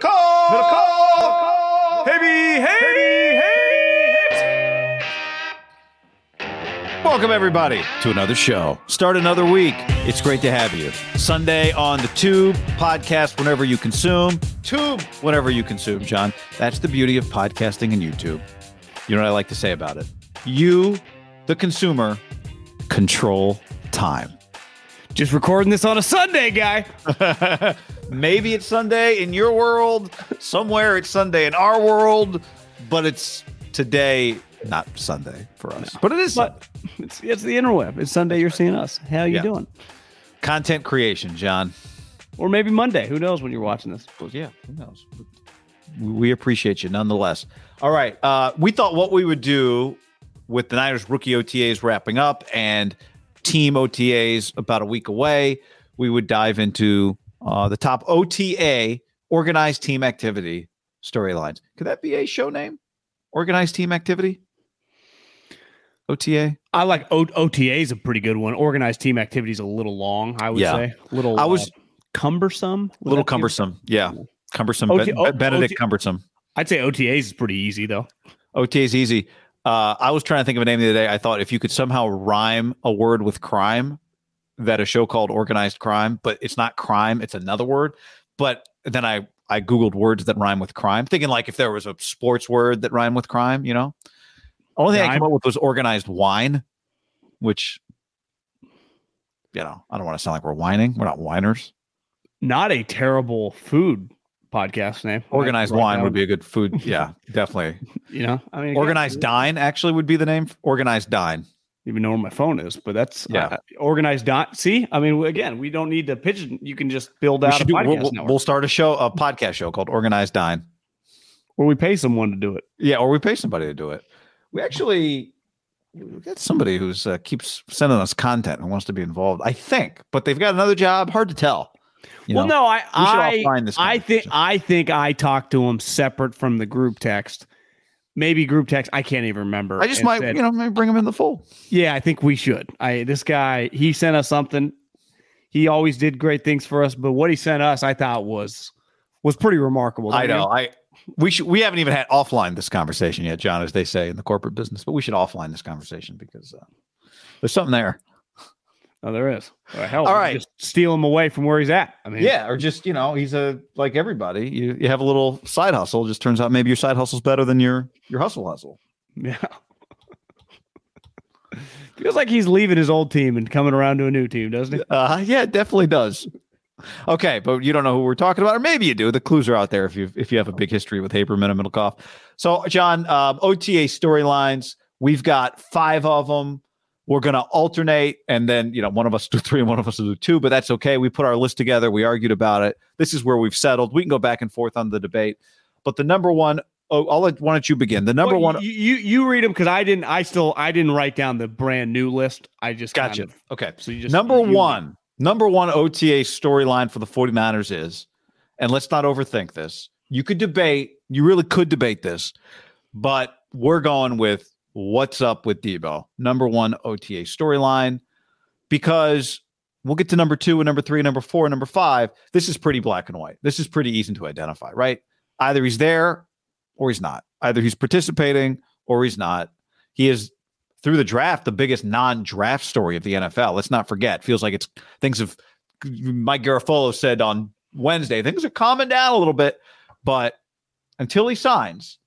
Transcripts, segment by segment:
Middle call. Hey! Welcome, everybody, to another show. Start another week. It's great to have you. Sunday on the Tube, podcast whenever you consume. Tube whenever you consume, John. That's the beauty of podcasting and YouTube. You know what I like to say about it? You, the consumer, control time. Just recording this on a Sunday, guy. Maybe it's Sunday in your world. Somewhere it's Sunday in our world, but it's today, not Sunday for us. No. But it is. But it's the interweb. It's Sunday. You're seeing us. How are you doing? Content creation, John. Or maybe Monday. Who knows when you're watching this? Well, yeah, who knows? We appreciate you nonetheless. All right. We thought what we would do with the Niners rookie OTAs wrapping up and team OTAs about a week away, we would dive into the top OTA, organized team activity storylines. Could that be a show name? Organized team activity? OTA? I like OTA is a pretty good one. Organized team activity is a little long, I would say. Cumbersome? A little cumbersome, yeah. Cumbersome. Benedict Cumbersome. I'd say OTAs is pretty easy, though. OTA is easy. I was trying to think of a name the other day. I thought if you could somehow rhyme a word with crime, that a show called Organized Crime, but it's not crime, it's another word. But then I Googled words that rhyme with crime, thinking like if there was a sports word that rhymed with crime, you know? Only thing I came up with was organized wine, which, you know, I don't want to sound like we're whining. We're not whiners. Not a terrible food podcast name. Organized wine would be a good food. Yeah, definitely. You know, I mean, organized dine actually would be the name. Organized dine. Even know where my phone is, but that's organized dot. See, I mean, again, we don't need to pitch. You can just build out a podcast. We'll start a podcast show called Organized Dine, or we pay someone to do it. Yeah, or we pay somebody to do it. We got somebody who's keeps sending us content and wants to be involved. I think, but they've got another job. Hard to tell. I think I talked to him separate from the group text. Maybe group text. I can't even remember. I just might, maybe bring him in the fold. Yeah, I think we should. This guy, he sent us something. He always did great things for us, but what he sent us, I thought was pretty remarkable. I know. We haven't even had offline this conversation yet, John, as they say in the corporate business. But we should offline this conversation because there's something there. Oh, there is. All right. Just steal him away from where he's at. I mean, yeah, or just, you know, he's like everybody. You have a little side hustle. It just turns out maybe your side hustle's better than your hustle. Yeah. Feels like he's leaving his old team and coming around to a new team, doesn't he? Yeah, it definitely does. Okay, but you don't know who we're talking about, or maybe you do. The clues are out there if you have a big history with Haberman and Middlecoff. So, John, OTA storylines. We've got 5 of them. We're going to alternate, and then, you know, one of us do 3 and one of us will do 2, but that's okay. We put our list together. We argued about it. This is where we've settled. We can go back and forth on the debate. But the number one, why don't you begin? The number one. You read them because I didn't write down the brand new list. I just gotcha. Okay. So you just. Number one OTA storyline for the 49ers is, and let's not overthink this. You really could debate this, but we're going with what's up with Debo, number one OTA storyline, because we'll get to number two and number three and number four and number five. This is pretty black and white. This is pretty easy to identify, right? Either he's there or he's not. Either he's participating or he's not. He is, through the draft, the biggest non-draft story of the NFL. Let's not forget. Feels like Mike Garafolo said on Wednesday, things are calming down a little bit, but until he signs,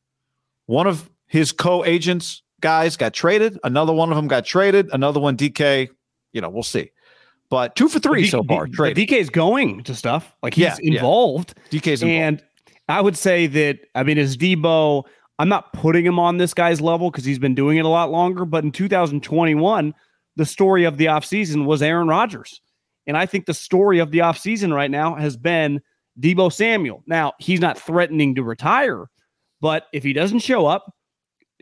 one of his co-agents guys got traded. Another one of them got traded. Another one, DK, we'll see. But 2 for 3 so far. DK's going to stuff. Like, he's involved. Yeah. DK's involved. And I would say that, is Debo, I'm not putting him on this guy's level because he's been doing it a lot longer. But in 2021, the story of the offseason was Aaron Rodgers. And I think the story of the offseason right now has been Debo Samuel. Now, he's not threatening to retire, but if he doesn't show up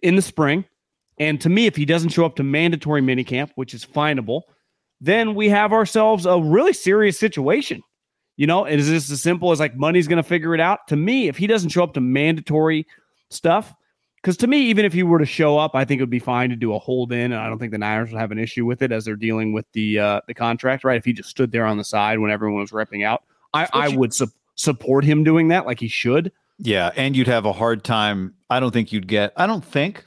in the spring, and to me, if he doesn't show up to mandatory minicamp, which is finable, then we have ourselves a really serious situation. Is this as simple as like money's going to figure it out? To me, if he doesn't show up to mandatory stuff, because to me, even if he were to show up, I think it would be fine to do a hold in, and I don't think the Niners would have an issue with it as they're dealing with the contract, right? If he just stood there on the side when everyone was repping out, I would support him doing that, like he should. Yeah, and you'd have a hard time. I don't think,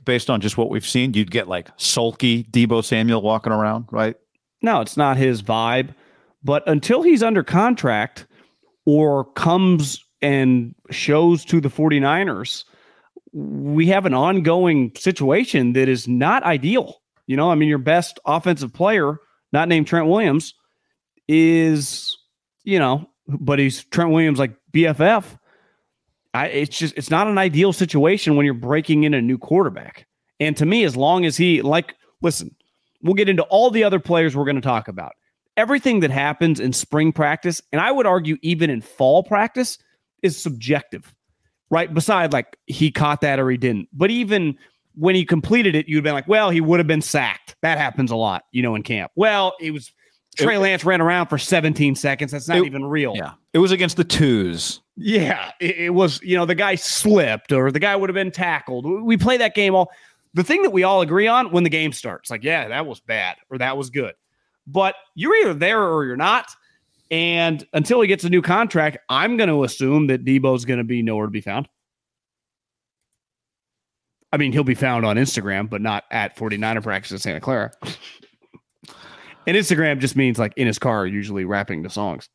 based on just what we've seen, you'd get like sulky Debo Samuel walking around, right? No, it's not his vibe. But until he's under contract or comes and shows to the 49ers, we have an ongoing situation that is not ideal. Your best offensive player, not named Trent Williams, is, but he's Trent Williams like BFF. It's not an ideal situation when you're breaking in a new quarterback. And to me, as long as we'll get into all the other players we're going to talk about. Everything that happens in spring practice, and I would argue even in fall practice, is subjective, right? Beside like he caught that or he didn't. But even when he completed it, you'd been like, well, he would have been sacked. That happens a lot, in camp. Well, it was Trey Lance ran around for 17 seconds. That's not even real. Yeah, it was against the twos. Yeah, it was, the guy slipped or the guy would have been tackled. We play that game all. The thing that we all agree on when the game starts, like, yeah, that was bad or that was good. But you're either there or you're not. And until he gets a new contract, I'm going to assume that Debo's going to be nowhere to be found. I mean, he'll be found on Instagram, but not at 49er practice in Santa Clara. And Instagram just means like in his car, usually rapping the songs.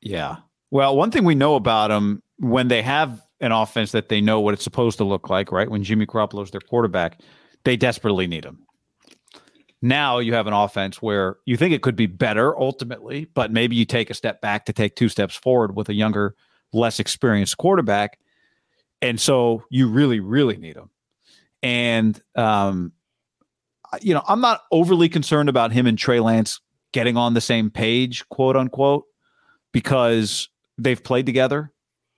Yeah. Well, one thing we know about him, when they have an offense that they know what it's supposed to look like, right? When Jimmy Garoppolo's their quarterback, they desperately need him. Now you have an offense where you think it could be better ultimately, but maybe you take a step back to take two steps forward with a younger, less experienced quarterback. And so you really, really need him. And, I'm not overly concerned about him and Trey Lance getting on the same page, quote unquote, because they've played together.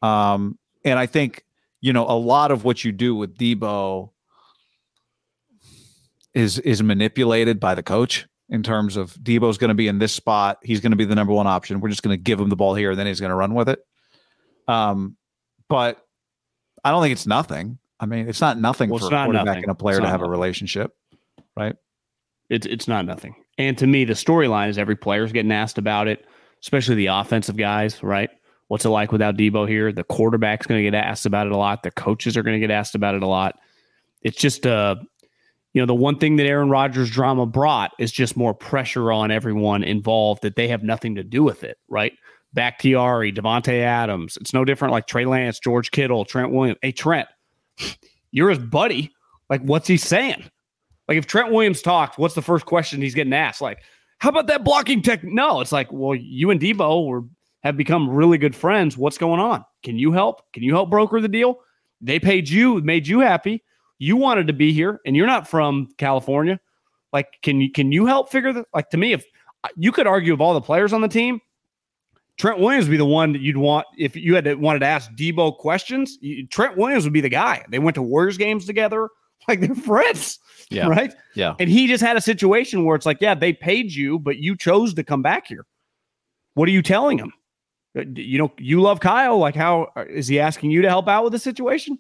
And I think, a lot of what you do with Debo is manipulated by the coach in terms of Debo's going to be in this spot. He's going to be the number one option. We're just going to give him the ball here and then he's going to run with it. But I don't think it's nothing. It's not nothing for a quarterback and a player to have a relationship, right? It's not nothing. And to me, the storyline is every player's getting asked about it, especially the offensive guys, right? What's it like without Debo here? The quarterback's going to get asked about it a lot. The coaches are going to get asked about it a lot. It's just, the one thing that Aaron Rodgers' drama brought is just more pressure on everyone involved that they have nothing to do with it, right? Bakhtiari, Devontae Adams. It's no different like Trey Lance, George Kittle, Trent Williams. Hey, Trent, you're his buddy. Like, what's he saying? Like, if Trent Williams talks, what's the first question he's getting asked? Like, how about that blocking technique? No, it's like, well, you and Debo have become really good friends. What's going on? Can you help? Can you help broker the deal? They paid you, made you happy. You wanted to be here, and you're not from California. Like, can you help figure that? Like, to me, if you could argue of all the players on the team, Trent Williams would be the one that you'd want if you wanted to ask Debo questions. Trent Williams would be the guy. They went to Warriors games together. Like, they're friends, yeah, right? Yeah. And he just had a situation where it's like, yeah, they paid you, but you chose to come back here. What are you telling him? You know, you love Kyle. Like, how is he asking you to help out with the situation?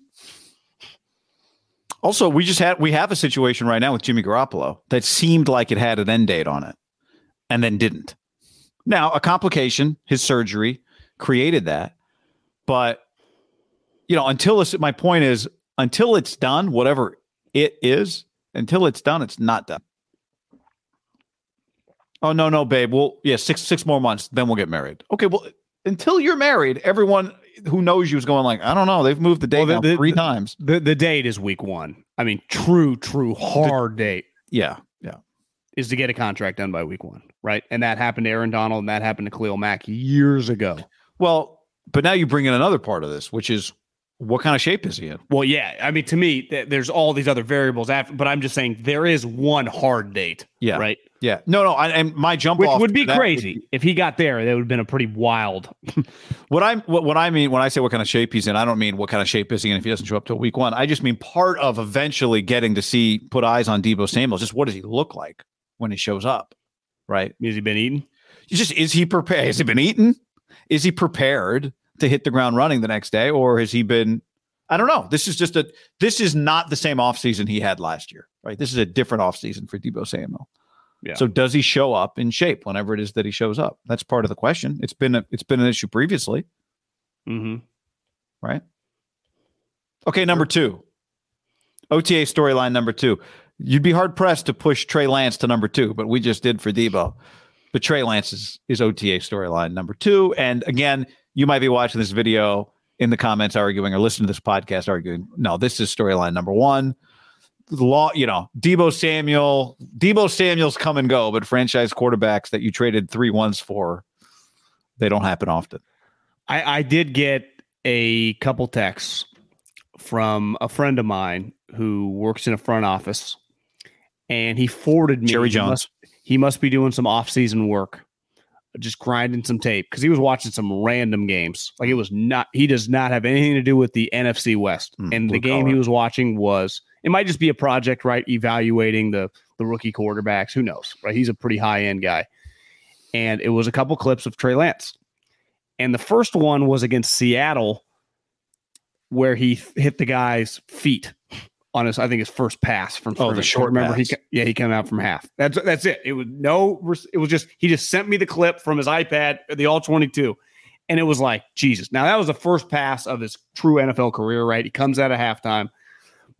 Also, we have a situation right now with Jimmy Garoppolo that seemed like it had an end date on it and then didn't. Now, a complication, his surgery created that. But, you know, my point is, until it's done, whatever it is, until it's done, it's not done. Oh, no, babe. Well, yeah, six more months, then we'll get married. Okay, well, until you're married, everyone who knows you is going like, I don't know. They've moved the date now three times. The date is week one. I mean, true, hard date. Yeah. Is to get a contract done by week one, right? And that happened to Aaron Donald, and that happened to Khalil Mack years ago. Well, but now you bring in another part of this, which is, what kind of shape is he in? Well, yeah. I mean, to me, there's all these other variables after, but I'm just saying there is one hard date. Yeah. Right. Yeah. No. And my jump off would be crazy if he got there. That would have been a pretty wild. What I mean when I say what kind of shape he's in, I don't mean what kind of shape is he in if he doesn't show up till week one. I just mean part of eventually getting to put eyes on Debo Samuel. Just what does he look like when he shows up? Right. Has he been eating? Is he prepared? Has he been eating? Is he prepared to hit the ground running the next day, or has he been? I don't know. This is not the same offseason he had last year, right? This is a different offseason for Debo Samuel. Yeah. So does he show up in shape whenever it is that he shows up? That's part of the question. It's been an issue previously. Mm-hmm. Right. Okay. Number two, OTA storyline. Number two, you'd be hard pressed to push Trey Lance to number two, but we just did for Debo. But Trey Lance is OTA storyline number two. And again, you might be watching this video in the comments arguing, or listening to this podcast arguing, no, this is storyline number one. Debo Samuel's come and go, but franchise quarterbacks that you traded 3-1s for, they don't happen often. I did get a couple texts from a friend of mine who works in a front office, and he forwarded me. Jerry Jones. He must be doing some off-season work, just grinding some tape, because he was watching some random games. Like, it was not, he does not have anything to do with the NFC West. And the game he was watching was, it might just be a project, right? Evaluating the rookie quarterbacks. Who knows, right? He's a pretty high end guy. And it was a couple clips of Trey Lance. And the first one was against Seattle, where he hit the guy's feet on his, I think his first pass from free. The short remember pass. He came out from half. That's it. It was just he just sent me the clip from his iPad, the All-22, and it was like, Jesus. Now, that was the first pass of his true NFL career, right? He comes out of halftime.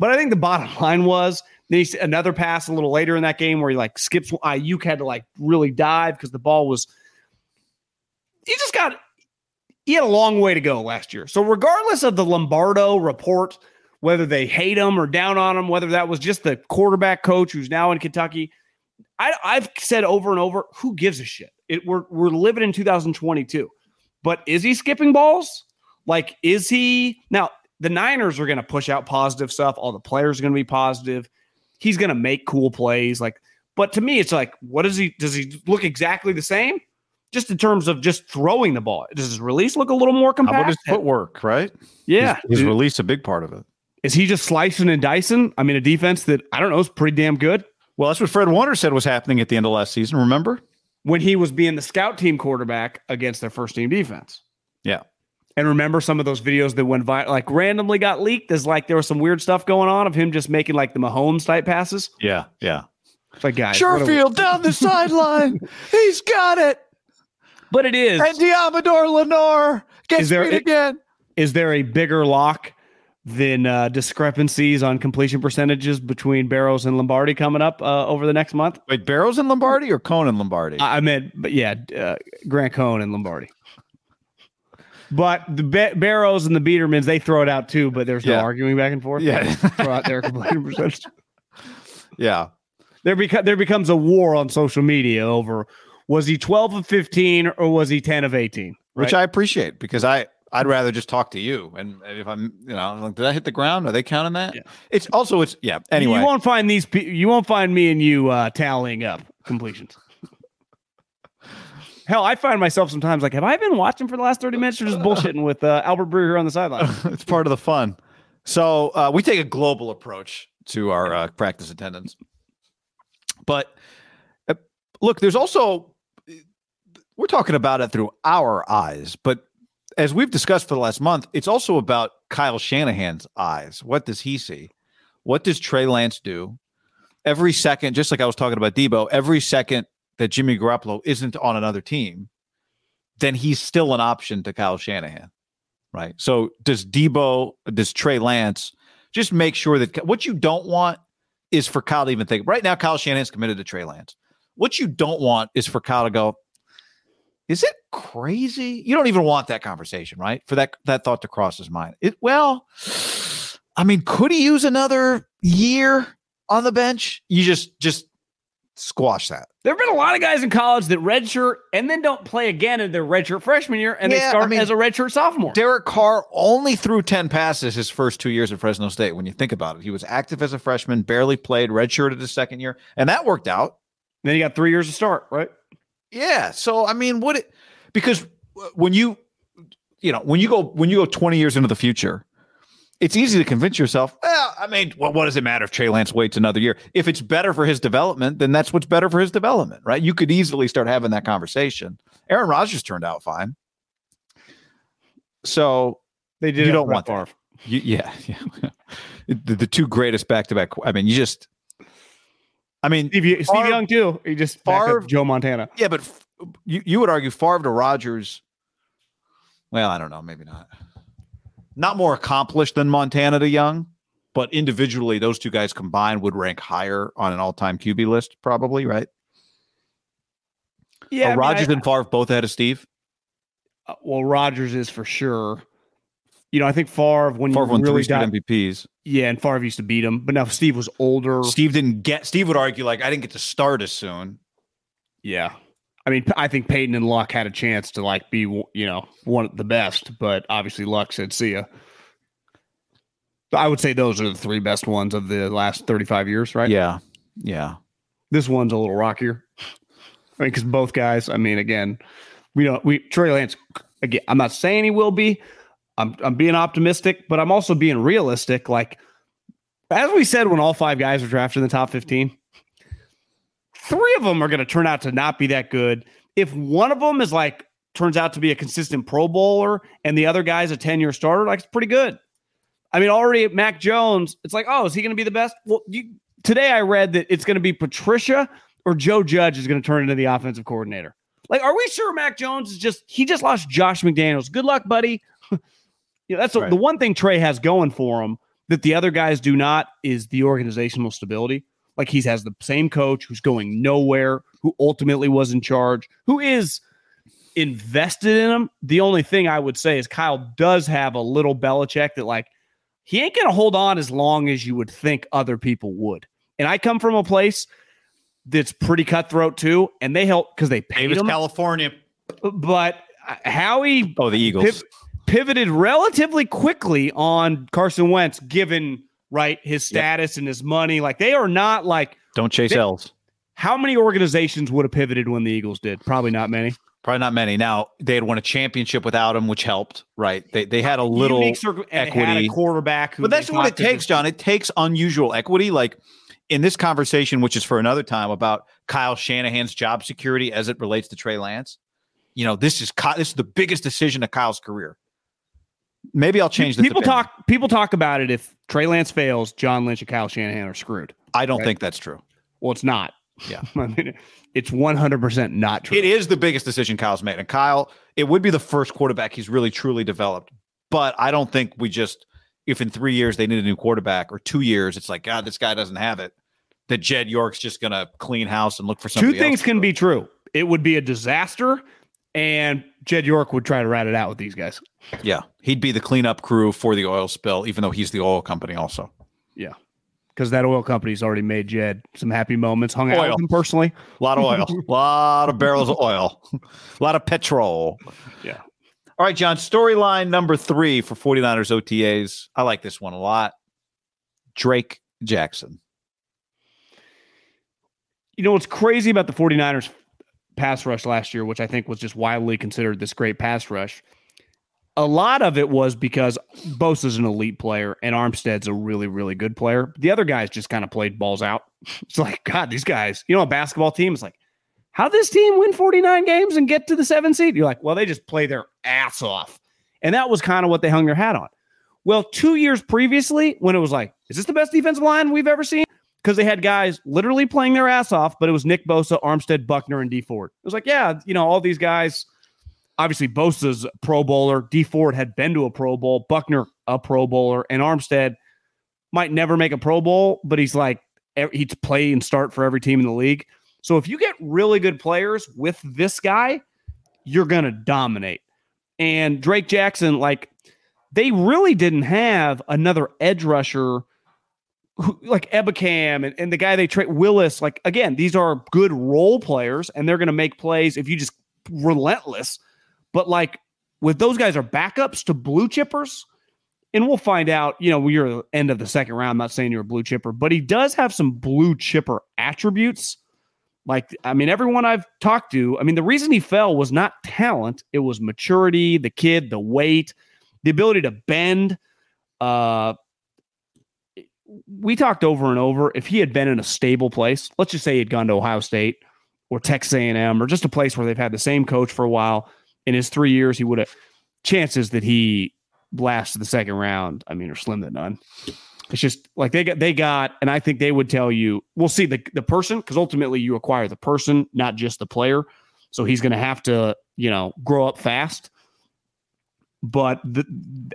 But I think the bottom line was, then he another pass a little later in that game where he like skips. Ayuk had to like really dive because the ball was. He had a long way to go last year. So regardless of the Lombardo report, whether they hate him or down on him, whether that was just the quarterback coach who's now in Kentucky, I've said over and over, who gives a shit? We're living in 2022. But is he skipping balls? Like, is he? Now, the Niners are going to push out positive stuff. All the players are going to be positive. He's going to make cool plays. Like, but to me, it's like, what is he? Does he look exactly the same? Just in terms of just throwing the ball. Does his release look a little more compact? How about his footwork, right? Yeah. His release, a big part of it. Is he just slicing and dicing? I mean, a defense that, I don't know, is pretty damn good. Well, that's what Fred Warner said was happening at the end of last season, remember? When he was being the scout team quarterback against their first team defense. Yeah. And remember some of those videos that went viral, like randomly got leaked, as like there was some weird stuff going on of him just making like the Mahomes type passes. Yeah, yeah. It's like, guys, Sherfield down the sideline. He's got it. But it is. And Amador Lenore gets beat again. Is there a bigger lock than discrepancies on completion percentages between Barrows and Lombardi coming up over the next month? Wait, Barrows and Lombardi or Cohn and Lombardi? I meant Grant Cohn and Lombardi. But the Barrows and the Biedermans, they throw it out too, but there's no arguing back and forth. Yeah. Throw out their completion percentage. Yeah. There becomes a war on social media over, was he 12 of 15 or was he 10 of 18? Right? Which I appreciate, because I'd rather just talk to you. And if I'm, you know, like, did I hit the ground? Are they counting that? Yeah. Anyway, you won't find me and you tallying up completions. Hell, I find myself sometimes like, have I been watching for the last 30 minutes or just bullshitting with Albert Breer on the sideline? It's part of the fun. So we take a global approach to our practice attendance. But look, there's also, we're talking about it through our eyes. But as we've discussed for the last month, it's also about Kyle Shanahan's eyes. What does he see? What does Trey Lance do? Every second, just like I was talking about Debo, every second that Jimmy Garoppolo isn't on another team, then he's still an option to Kyle Shanahan, right? So does Trey Lance just make sure that what you don't want is for Kyle to even think. Right now, Kyle Shanahan's committed to Trey Lance. What you don't want is for Kyle to go, is it crazy? You don't even want that conversation, right? For that thought to cross his mind. Could he use another year on the bench? You just squash that. There have been a lot of guys in college that redshirt and then don't play again in their redshirt freshman year, and they start as a redshirt sophomore. Derek Carr only threw 10 passes his first 2 years at Fresno State. When you think about it, he was active as a freshman, barely played, redshirted his second year, and that worked out. Then he got 3 years to start, right? Yeah. So because when you go 20 years into the future, it's easy to convince yourself, what does it matter if Trey Lance waits another year? If it's better for his development, then that's what's better for his development, right? You could easily start having that conversation. Aaron Rodgers turned out fine. So they did. You don't want that. The two greatest back-to-back. Steve Young too. He just Favre, Joe Montana. Yeah, but you would argue Favre to Rodgers. Well, I don't know. Maybe not. Not more accomplished than Montana to Young, but individually, those two guys combined would rank higher on an all-time QB list, probably, right? Yeah. Rodgers and Favre both ahead of Steve? Well, Rodgers is for sure. I think Favre... Favre won really 3 straight MVPs. Yeah, and Favre used to beat him, but now Steve was older. Steve would argue, I didn't get to start as soon. Yeah. I think Peyton and Luck had a chance to be, one of the best, but obviously Luck said, see ya. I would say those are the three best ones of the last 35 years, right? Yeah. Yeah. This one's a little rockier. Because both guys, Trey Lance, again, I'm not saying he will be. I'm being optimistic, but I'm also being realistic. As we said, when all 5 guys were drafted in the top 15, 3 of them are going to turn out to not be that good. If one of them is turns out to be a consistent Pro Bowler and the other guy's a 10-year starter, it's pretty good. Already at Mac Jones, it's is he going to be the best? Well, today I read that it's going to be Patricia or Joe Judge is going to turn into the offensive coordinator. Are we sure Mac Jones is he just lost Josh McDaniels. Good luck, buddy. That's right. The one thing Trey has going for him that the other guys do not is the organizational stability. He has the same coach who's going nowhere, who ultimately was in charge, who is invested in him. The only thing I would say is Kyle does have a little Belichick that he ain't going to hold on as long as you would think other people would. And I come from a place that's pretty cutthroat too, and they help because they paid him. California. But Howie... Oh, the Eagles. Pivoted relatively quickly on Carson Wentz, given... Right, his status and his money, they are not don't chase L's. How many organizations would have pivoted when the Eagles did? Probably not many. Now they had won a championship without him, which helped. Right, they had a little equity. Had a quarterback, but that's what it takes, John. It takes unusual equity, in this conversation, which is for another time about Kyle Shanahan's job security as it relates to Trey Lance. This is the biggest decision of Kyle's career. Maybe I'll change this. People talk about it. If Trey Lance fails, John Lynch and Kyle Shanahan are screwed. I don't think that's true. Well, it's not. Yeah. It's 100% not true. It is the biggest decision Kyle's made. And Kyle, it would be the first quarterback he's really, truly developed. But I don't think if in 3 years they need a new quarterback or 2 years, it's God, this guy doesn't have it, that Jed York's just going to clean house and look for somebody else. 2 things can be true. It would be a disaster, and Jed York would try to rat it out with these guys. Yeah. He'd be the cleanup crew for the oil spill, even though he's the oil company also. Yeah. Because that oil company's already made Jed some happy moments, hung out with him personally. A lot of oil. A lot of barrels of oil. A lot of petrol. Yeah. All right, John. Storyline number 3 for 49ers OTAs. I like this one a lot. Drake Jackson. What's crazy about the 49ers pass rush last year, which I think was just widely considered this great pass rush. A lot of it was because Bosa's an elite player and Armstead's a really, really good player. The other guys just kind of played balls out. It's God, these guys, a basketball team is how'd this team win 49 games and get to the 7th seed? You're like, well, they just play their ass off. And that was kind of what they hung their hat on. Well, 2 years previously, when it was like, is this the best defensive line we've ever seen? Because they had guys literally playing their ass off, but it was Nick Bosa, Armstead, Buckner, and D. Ford. It was like, yeah, you know, all these guys, obviously Bosa's a Pro Bowler, D. Ford had been to a Pro Bowl, Buckner a Pro Bowler, and Armstead might never make a Pro Bowl, but he's like, he'd play and start for every team in the league. So if you get really good players with this guy, you're going to dominate. And Drake Jackson, like, they really didn't have another edge rusher who, like Ebukam and the guy they trade, Willis. Like, again, these are good role players, and they're going to make plays if you just relentless. But, like, with those guys are backups to blue chippers, and we'll find out, you know, you're at the end of the second round. I'm not saying you're a blue chipper, but he does have some blue chipper attributes. Like, I mean, everyone I've talked to, I mean, the reason he fell was not talent. It was maturity, the kid, the weight, the ability to bend. We talked over and over. If he had been in a stable place, let's just say he'd gone to Ohio State or Texas A&M or just a place where they've had the same coach for a while, in his 3 years, he would have chances that he blasted the second round, I mean, are slim to none. It's just like they got, and I think they would tell you, we'll see the person, because ultimately you acquire the person, not just the player. So he's going to have to, you know, grow up fast. But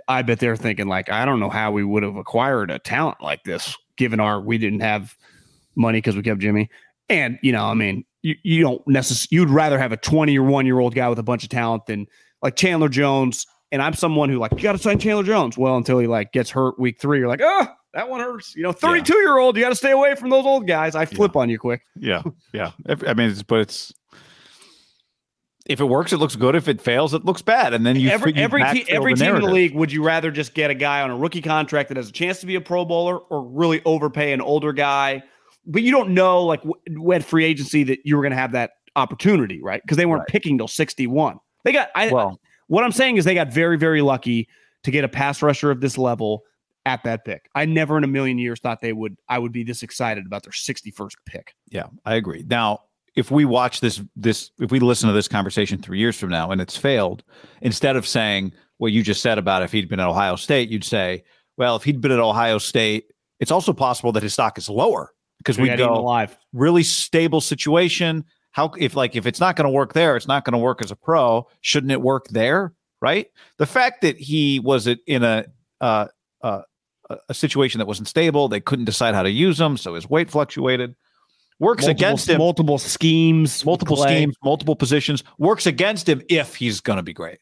I bet they're thinking like, I don't know how we would have acquired a talent like this, given we didn't have money because we kept Jimmy. And, you know, I mean, you don't necessarily, you'd rather have a 20 or 1-year-old guy with a bunch of talent than like Chandler Jones. And I'm someone who like, you got to sign Chandler Jones. Well, until he like gets hurt week 3, you're like, oh, that one hurts. You know, 32-year-old, you got to stay away from those old guys. I flip on you quick. Yeah. I mean, if it works, it looks good. If it fails, it looks bad. And then every team in the league, would you rather just get a guy on a rookie contract that has a chance to be a Pro Bowler or really overpay an older guy? But you don't know, like, when free agency that you were going to have that opportunity, right? Because they weren't picking till 61. They got what I'm saying is they got very, very lucky to get a pass rusher of this level at that pick. I never in a million years thought I would be this excited about their 61st pick. Yeah, I agree. Now, if we watch this, if we listen to this conversation 3 years from now and it's failed, instead of saying what you just said about if he'd been at Ohio State, you'd say, well, if he'd been at Ohio State, it's also possible that his stock is lower because we go alive. Really stable situation. How if it's not going to work there, it's not going to work as a pro. Shouldn't it work there, right? The fact that he was in a situation that wasn't stable, they couldn't decide how to use him, so his weight fluctuated. Works against him. Multiple schemes, multiple positions. Works against him if he's going to be great.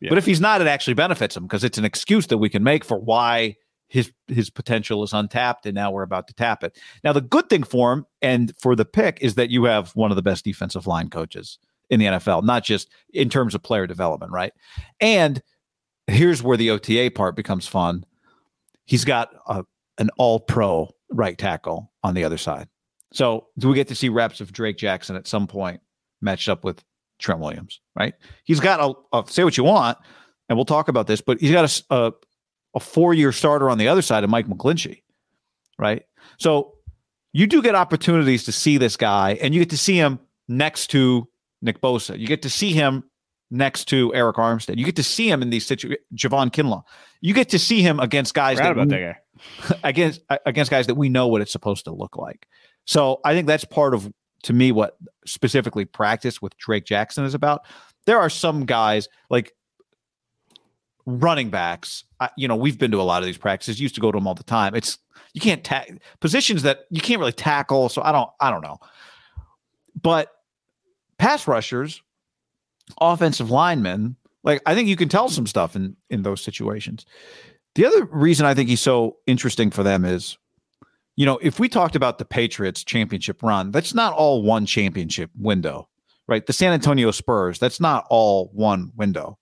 Yeah. But if he's not, it actually benefits him because it's an excuse that we can make for why his potential is untapped, and now we're about to tap it. Now, the good thing for him and for the pick is that you have one of the best defensive line coaches in the NFL, not just in terms of player development, right? And here's where the OTA part becomes fun. He's got an all-pro right tackle on the other side. So do we get to see reps of Drake Jackson at some point matched up with Trent Williams, right? He's got say what you want, and we'll talk about this, but he's got a 4-year starter on the other side of Mike McGlinchey, right? So you do get opportunities to see this guy, and you get to see him next to Nick Bosa. You get to see him next to Eric Armstead. You get to see him in these situations. Javon Kinlaw. You get to see him against guys against guys that we know what it's supposed to look like. So I think that's part of, to me, what specifically practice with Drake Jackson is about. There are some guys like running backs. You know, we've been to a lot of these practices. Used to go to them all the time. It's you can't positions that you can't really tackle. So I don't know. But pass rushers, offensive linemen, like I think you can tell some stuff in those situations. The other reason I think he's so interesting for them is, you know, if we talked about the Patriots championship run, that's not all one championship window, right? The San Antonio Spurs, that's not all one window.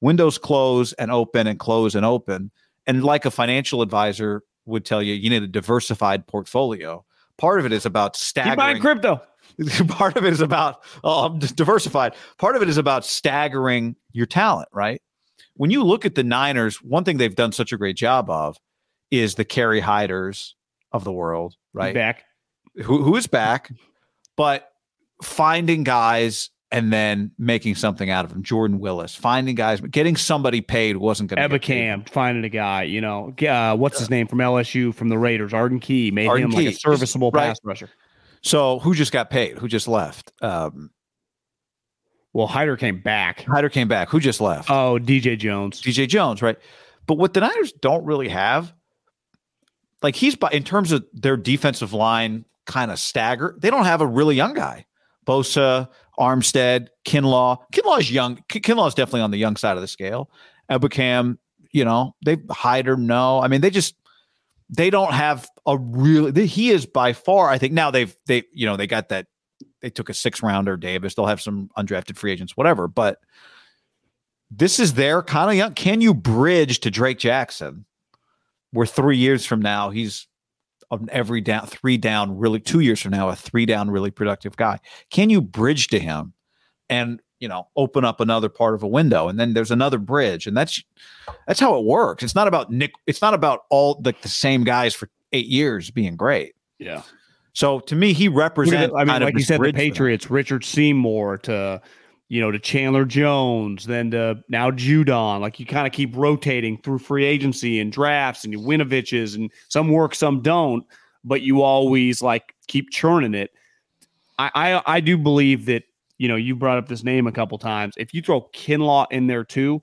Windows close and open and close and open. And like a financial advisor would tell you, you need a diversified portfolio. Part of it is about staggering. Keep buying crypto. Part of it is about I'm diversified. Part of it is about staggering your talent, right? When you look at the Niners, one thing they've done such a great job of is the Kerry Hyders of the world, right? Back. Who is back, but finding guys and then making something out of them. Jordan Willis, finding guys, but getting somebody paid wasn't going to. Ebukam, finding a guy, you know, what's his name from LSU, from the Raiders, Arden Key, made Arden him Key, like a serviceable pass rusher. So who just got paid? Who just left? Well, Hyder came back. Who just left? Oh, DJ Jones. DJ Jones, right? But what the Niners don't really have, like he's in terms of their defensive line kind of stagger, they don't have a really young guy. Bosa, Armstead, Kinlaw. Kinlaw's young. Kinlaw's definitely on the young side of the scale. Ebukam, you know, Hyder, no. I mean, they don't have a really. He is by far, I think. Now they got that. They took a 6th rounder, Davis. They'll have some undrafted free agents, whatever. But this is their kind of young. Can you bridge to Drake Jackson, where 3 years from now he's on every down, 3 down, really 2 years from now, a 3 down, really productive guy? Can you bridge to him and, you know, open up another part of a window? And then there's another bridge, and that's how it works. It's not about Nick. It's not about all the same guys for 8 years being great. Yeah. So to me, he represents. I mean, like you said, the Patriots, Richard Seymour to, you know, to Chandler Jones, then to now Judon. Like you kind of keep rotating through free agency and drafts and your Winoviches, and some work, some don't, but you always like keep churning it. I do believe that, you know, you brought up this name a couple times. If you throw Kinlaw in there too,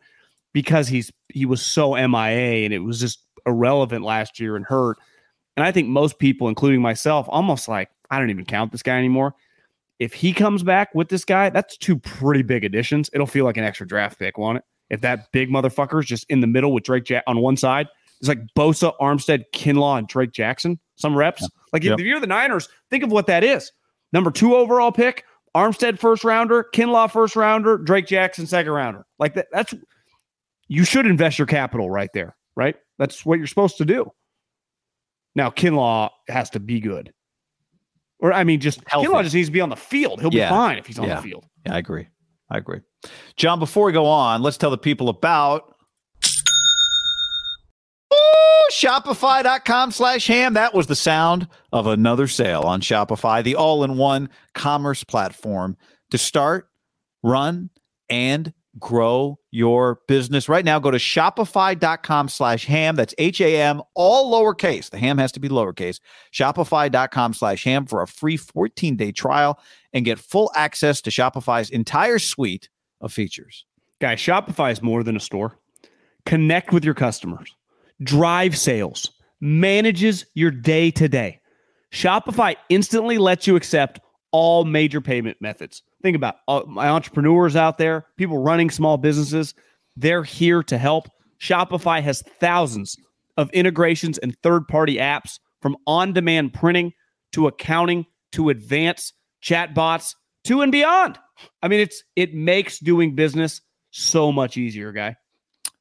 because he was so MIA and it was just irrelevant last year and hurt. And I think most people, including myself, almost like, I don't even count this guy anymore. If he comes back with this guy, that's 2 pretty big additions. It'll feel like an extra draft pick, won't it? If that big motherfucker's just in the middle with Drake on one side, it's like Bosa, Armstead, Kinlaw, and Drake Jackson, some reps. Like if you're the Niners, think of what that is. Number 2 overall pick, Armstead 1st rounder, Kinlaw 1st rounder, Drake Jackson 2nd rounder. Like that's you should invest your capital right there, right? That's what you're supposed to do. Now, Kinlaw has to be good. Or, I mean, just healthy. Kinlaw just needs to be on the field. He'll be fine if he's on the field. Yeah, I agree. John, before we go on, let's tell the people about Shopify.com/ham. That was the sound of another sale on Shopify, the all-in-one commerce platform to start, run, and grow your business. Right now, go to Shopify.com/ham. That's HAM, all lowercase. The ham has to be lowercase. Shopify.com/ham for a free 14-day trial and get full access to Shopify's entire suite of features. Guys, Shopify is more than a store. Connect with your customers, drive sales, manages your day-to-day. Shopify instantly lets you accept all major payment methods. Think about my entrepreneurs out there, people running small businesses. They're here to help. Shopify has thousands of integrations and third-party apps, from on-demand printing to accounting to advanced chatbots to and beyond. I mean, it makes doing business so much easier, guy.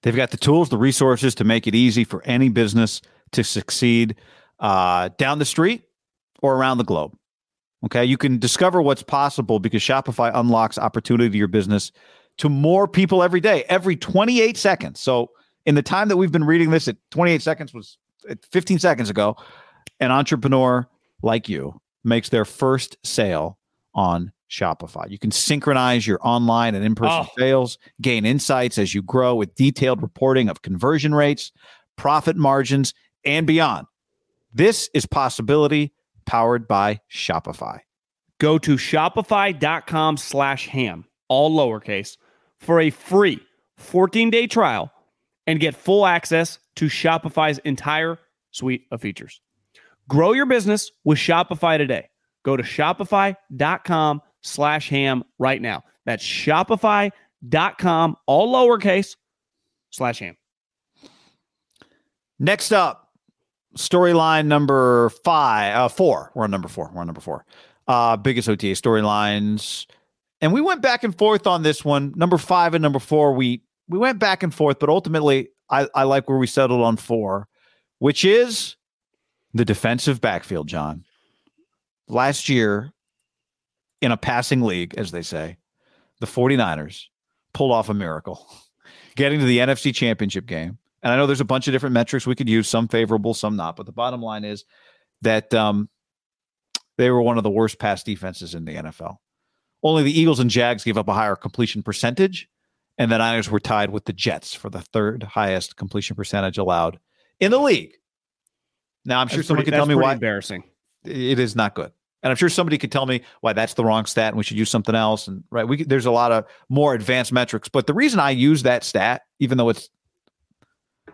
They've got the tools, the resources to make it easy for any business to succeed down the street or around the globe. Okay, you can discover what's possible because Shopify unlocks opportunity to your business to more people every day, every 28 seconds. So in the time that we've been reading this, at 28 seconds was 15 seconds ago, an entrepreneur like you makes their first sale on Shopify. You can synchronize your online and in-person sales, gain insights as you grow with detailed reporting of conversion rates, profit margins, and beyond. This is possibility powered by Shopify. Go to Shopify.com/ham, all lowercase, for a free 14-day trial and get full access to Shopify's entire suite of features. Grow your business with Shopify today. Go to Shopify.com/ham right now. That's Shopify.com, all lowercase, /ham. Next up, storyline number 4. We're on number four. Biggest OTA storylines. And we went back and forth on this one. Number 5 and number 4, we went back and forth, but ultimately I like where we settled on 4, which is the defensive backfield, John. Last year, in a passing league, as they say, the 49ers pulled off a miracle, getting to the NFC Championship game. And I know there's a bunch of different metrics we could use, some favorable, some not. But the bottom line is that they were one of the worst pass defenses in the NFL. Only the Eagles and Jags gave up a higher completion percentage, and the Niners were tied with the Jets for the third highest completion percentage allowed in the league. Now, I'm sure somebody could tell me why. Embarrassing. It is not good. And I'm sure somebody could tell me why that's the wrong stat and we should use something else. And right, there's a lot of more advanced metrics. But the reason I use that stat, even though it's,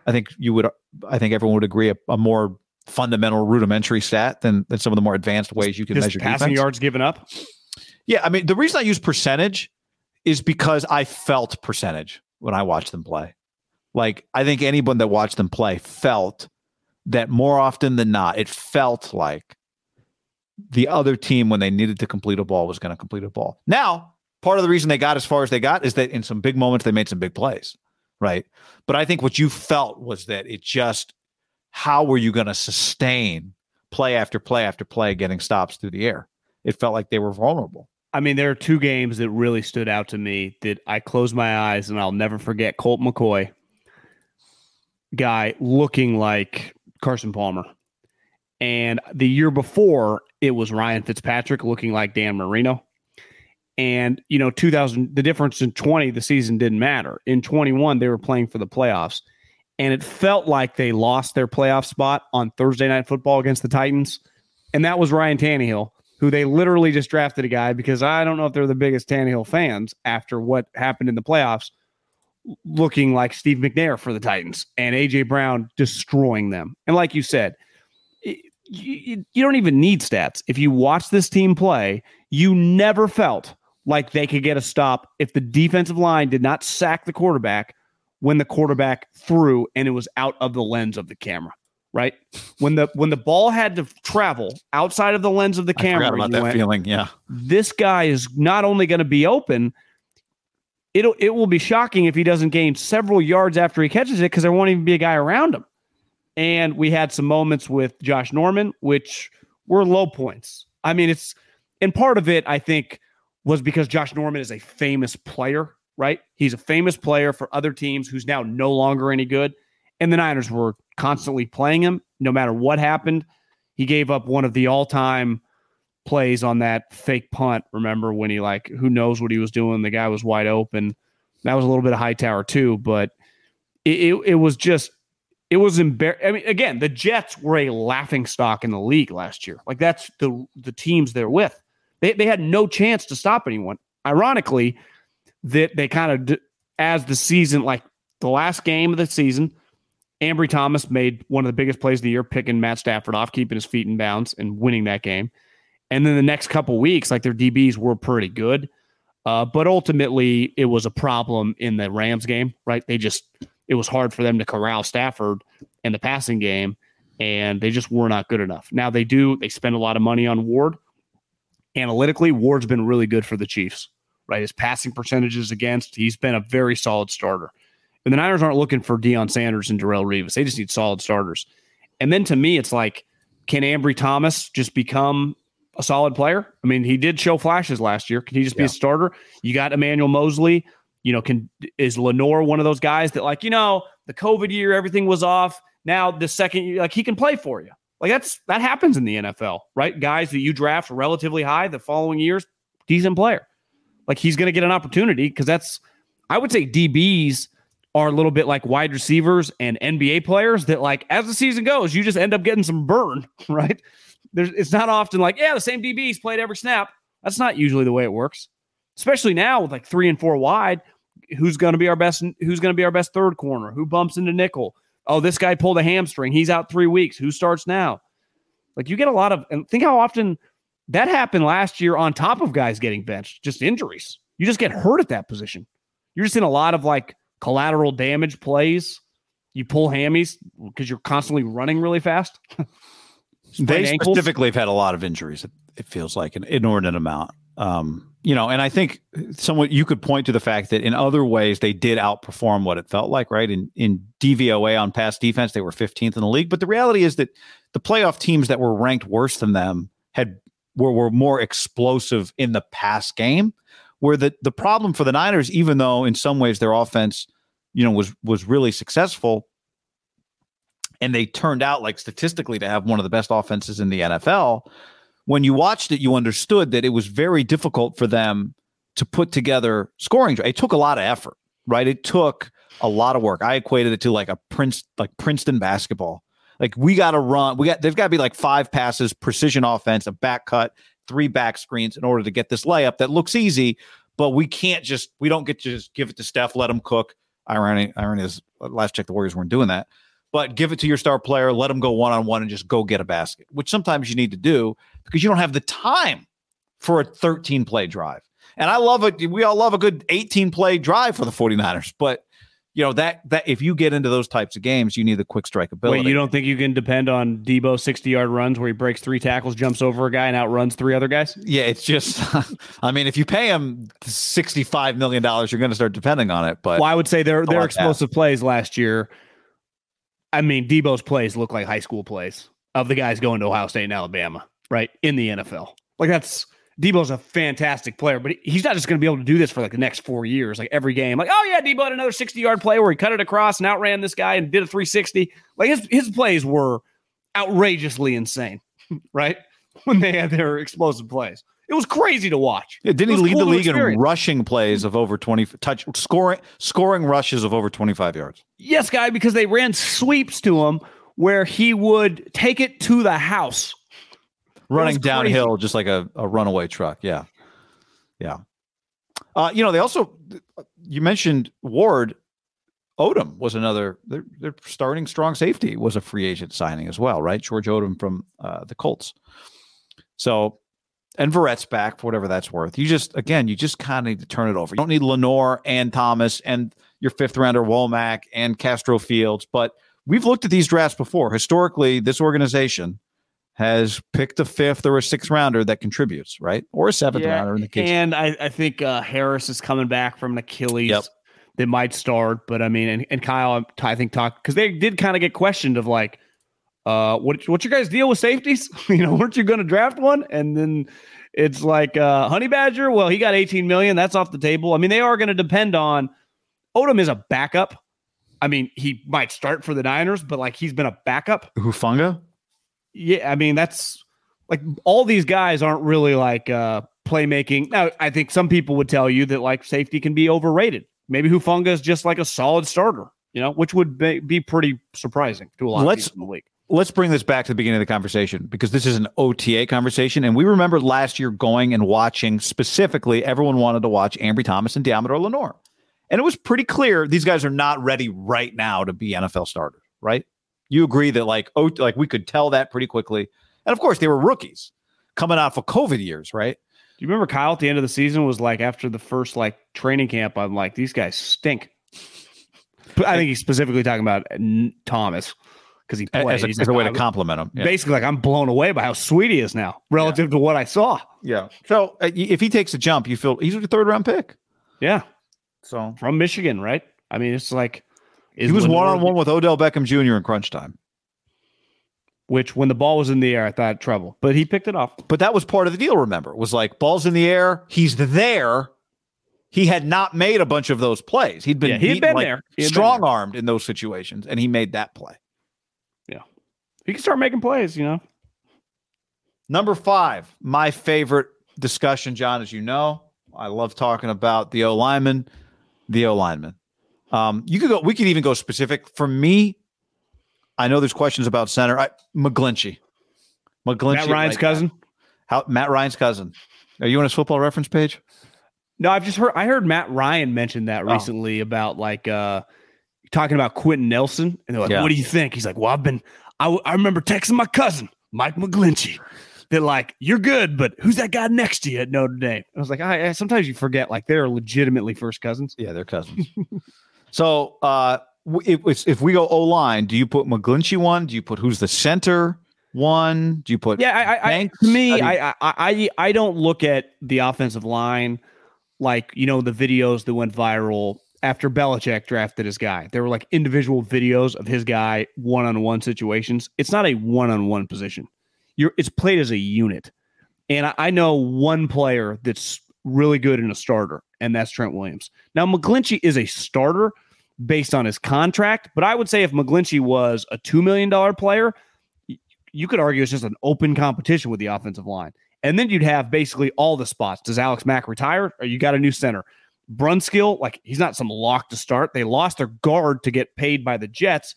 I think everyone would agree, a more fundamental, rudimentary stat than some of the more advanced ways you can measure passing defense. Yards given up. Yeah, I mean, the reason I use percentage is because I felt percentage when I watched them play. Like, I think anyone that watched them play felt that more often than not, it felt like the other team, when they needed to complete a ball, was going to complete a ball. Now, part of the reason they got as far as they got is that in some big moments, they made some big plays, right? But I think what you felt was that it just, how were you going to sustain play after play after play getting stops through the air? It felt like they were vulnerable. I mean, there are two games that really stood out to me that I closed my eyes and I'll never forget. Colt McCoy, guy looking like Carson Palmer. And the year before, it was Ryan Fitzpatrick looking like Dan Marino. And, you know, the difference in 20, the season didn't matter. In 21, they were playing for the playoffs. And it felt like they lost their playoff spot on Thursday Night Football against the Titans. And that was Ryan Tannehill, who they literally just drafted a guy because I don't know if they're the biggest Tannehill fans after what happened in the playoffs, looking like Steve McNair for the Titans and A.J. Brown destroying them. And like you said, you don't even need stats. If you watch this team play, you never felt like they could get a stop if the defensive line did not sack the quarterback when the quarterback threw and it was out of the lens of the camera. Right? When the ball had to travel outside of the lens of the camera, I forgot about that feeling, yeah. This guy is not only going to be open, it will be shocking if he doesn't gain several yards after he catches it because there won't even be a guy around him. And we had some moments with Josh Norman, which were low points. I mean, and part of it, I think, was because Josh Norman is a famous player, right? He's a famous player for other teams who's now no longer any good. And the Niners were constantly playing him, no matter what happened. He gave up one of the all-time plays on that fake punt. Remember when he, like, who knows what he was doing? The guy was wide open. That was a little bit of Hightower too, but it was just, it was embarrassing. I mean, again, the Jets were a laughingstock in the league last year. Like, that's the teams they're with. They had no chance to stop anyone. Ironically, that they kind of, as the season, like the last game of the season, Ambry Thomas made one of the biggest plays of the year, picking Matt Stafford off, keeping his feet in bounds, and winning that game. And then the next couple weeks, like, their DBs were pretty good. But ultimately, it was a problem in the Rams game, right? It was hard for them to corral Stafford in the passing game, and they just were not good enough. Now they spend a lot of money on Ward. Analytically, Ward's been really good for the Chiefs, right? His passing percentages against, he's been a very solid starter. And the Niners aren't looking for Deion Sanders and Darrelle Revis. They just need solid starters. And then to me, it's like, can Ambry Thomas just become a solid player? I mean, he did show flashes last year. Can he just be a starter? You got Emmanuel Mosley. You know, is Lenore one of those guys that, like, you know, the COVID year, everything was off. Now the second year, like, he can play for you. Like, that happens in the NFL, right? Guys that you draft relatively high the following years, decent player. Like, he's going to get an opportunity because I would say DBs are a little bit like wide receivers and NBA players that, like, as the season goes, you just end up getting some burn, right? It's not often like, yeah, the same DBs played every snap. That's not usually the way it works, especially now with, like, 3 and 4 wide. Who's going to be our best third corner? Who bumps into nickel? Oh, this guy pulled a hamstring. He's out 3 weeks. Who starts now? Like, you get a lot of, and think how often that happened last year on top of guys getting benched, just injuries. You just get hurt at that position. You're just in a lot of, like, collateral damage plays. You pull hammies because you're constantly running really fast. They specifically have had a lot of injuries. It feels like an inordinate amount. You know, and I think somewhat you could point to the fact that in other ways they did outperform what it felt like, right? In DVOA on pass defense, they were 15th in the league. But the reality is that the playoff teams that were ranked worse than them were more explosive in the pass game, where the problem for the Niners, even though in some ways their offense, you know, was really successful, and they turned out, like, statistically to have one of the best offenses in the NFL, when you watched it, you understood that it was very difficult for them to put together scoring. It took a lot of effort, right? It took a lot of work. I equated it to like Princeton basketball. Like we got to run. They've got to be like five passes, precision offense, a back cut, three back screens in order to get this layup that looks easy, but we don't get to just give it to Steph, let him cook. Irony is last check, the Warriors weren't doing that, but give it to your star player, let him go one-on-one and just go get a basket, which sometimes you need to do because you don't have the time for a 13 play drive. And I love it. We all love a good 18 play drive for the 49ers, but you know, that if you get into those types of games, you need the quick strike ability. Wait, you don't think you can depend on Debo 60-yard runs where he breaks three tackles, jumps over a guy, and outruns three other guys? Yeah, it's just, I mean, if you pay him $65 million, you're going to start depending on it. But well, I would say their explosive plays last year, I mean, Debo's plays look like high school plays of the guys going to Ohio State and Alabama, right, in the NFL. Like that's... Debo's a fantastic player, but he's not just going to be able to do this for like the next 4 years, like every game. Like, oh yeah, Debo had another 60-yard play where he cut it across and outran this guy and did a 360. Like his plays were outrageously insane, right? When they had their explosive plays. It was crazy to watch. Yeah, didn't he lead the league in rushing plays of over 20 touch scoring rushes of over 25 yards? Yes, guy, because they ran sweeps to him where he would take it to the house. Running downhill just like a runaway truck. Yeah. Yeah. They also, you mentioned Ward. Odom was another, they're starting strong safety was a free agent signing as well, right? George Odom from the Colts. So, and Verrett's back for whatever that's worth. You just kind of need to turn it over. You don't need Lenore and Thomas and your fifth rounder Womack and Castro Fields. But we've looked at these drafts before. Historically, this organization has picked a fifth or a sixth rounder that contributes, right? Or a seventh rounder in the case. And I think Harris is coming back from an Achilles. Yep. That might start, but I mean, and Kyle, I think, talked because they did kind of get questioned of like, what's your guys' deal with safeties? Weren't you going to draft one? And then it's like Honey Badger. Well, he got $18 million. That's off the table. I mean, they are going to depend on Odom is a backup. I mean, he might start for the Niners, but like he's been a backup. Hufanga. Yeah, I mean, that's like all these guys aren't really like playmaking. Now, I think some people would tell you that like safety can be overrated. Maybe Hufanga is just like a solid starter, which would be pretty surprising to a lot of people in the league. Let's bring this back to the beginning of the conversation because this is an OTA conversation. And we remember last year going and watching specifically, everyone wanted to watch Ambry Thomas and Amador Lenore. And it was pretty clear these guys are not ready right now to be NFL starters, right? You agree that like we could tell that pretty quickly. And of course, they were rookies coming off of COVID years, right? Do you remember Kyle at the end of the season was like after the first like training camp, I'm like, these guys stink. But I think he's specifically talking about Thomas because he played. As a way to compliment him. Yeah. Basically, like I'm blown away by how sweet he is now relative to what I saw. Yeah. So if he takes a jump, you feel he's a third round pick. Yeah. So from Michigan, right? I mean, it's like. He was one-on-one with Odell Beckham Jr. in crunch time. Which, when the ball was in the air, I thought trouble. But he picked it off. But that was part of the deal, remember. It was like, ball's in the air, he's there. He had not made a bunch of those plays. He'd been, there. Strong-armed in those situations, and he made that play. Yeah. He can start making plays, Number 5, my favorite discussion, John, as you know. I love talking about the O-lineman. We could even go specific. For me, I know there's questions about center. McGlinchey. Matt Ryan's cousin? Matt Ryan's cousin. Are you on his Football Reference page? No, I've just heard. I heard Matt Ryan mention that recently about like talking about Quentin Nelson. And they're like, what do you think? He's like, well, I remember texting my cousin, Mike McGlinchey. They're like, you're good, but who's that guy next to you at Notre Dame? I was like, sometimes you forget like they're legitimately first cousins. Yeah, they're cousins. So if we go O-line, do you put McGlinchey one? Do you put who's the center one? Do you put to me, I don't look at the offensive line like, the videos that went viral after Belichick drafted his guy. There were like individual videos of his guy one-on-one situations. It's not a one-on-one position. It's played as a unit. And I know one player that's really good in a starter, and that's Trent Williams. Now, McGlinchey is a starter based on his contract, but I would say if McGlinchey was a $2 million player, you could argue it's just an open competition with the offensive line. And then you'd have basically all the spots. Does Alex Mack retire? Or you got a new center? Brunskill, like, he's not some lock to start. They lost their guard to get paid by the Jets.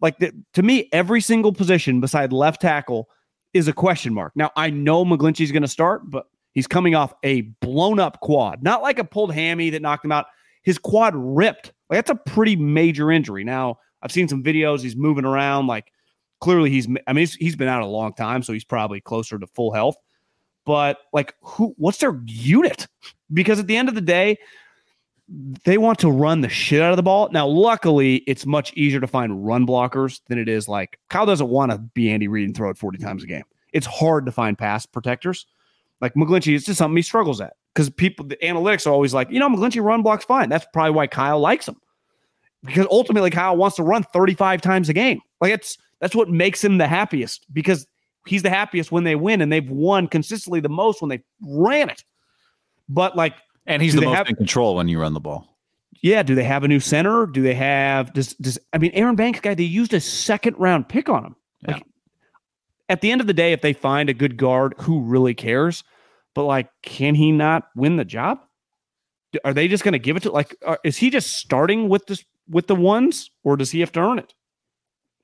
Like, to me, every single position beside left tackle is a question mark. Now, I know McGlinchey's going to start, but he's coming off a blown-up quad. Not like a pulled hammy that knocked him out. His quad ripped. Like, that's a pretty major injury. Now, I've seen some videos. He's moving around. Like, clearly he's been out a long time, so he's probably closer to full health. But, like, what's their unit? Because at the end of the day, they want to run the shit out of the ball. Now, luckily, it's much easier to find run blockers than it is, like, Kyle doesn't want to be Andy Reid and throw it 40 times a game. It's hard to find pass protectors. Like, McGlinchey, it's just something he struggles at because the analytics are always like, McGlinchey run blocks fine. That's probably why Kyle likes him, because ultimately Kyle wants to run 35 times a game. Like, that's what makes him the happiest, because he's the happiest when they win, and they've won consistently the most when they ran it. But, like, and he's the most in control when you run the ball. Yeah. Do they have a new center? Do they have Aaron Banks, guy, they used a second round pick on him. Yeah. Like, at the end of the day, if they find a good guard, who really cares? But, like, can he not win the job? Are they just going to give it to, like, is he just starting with the ones, or does he have to earn it?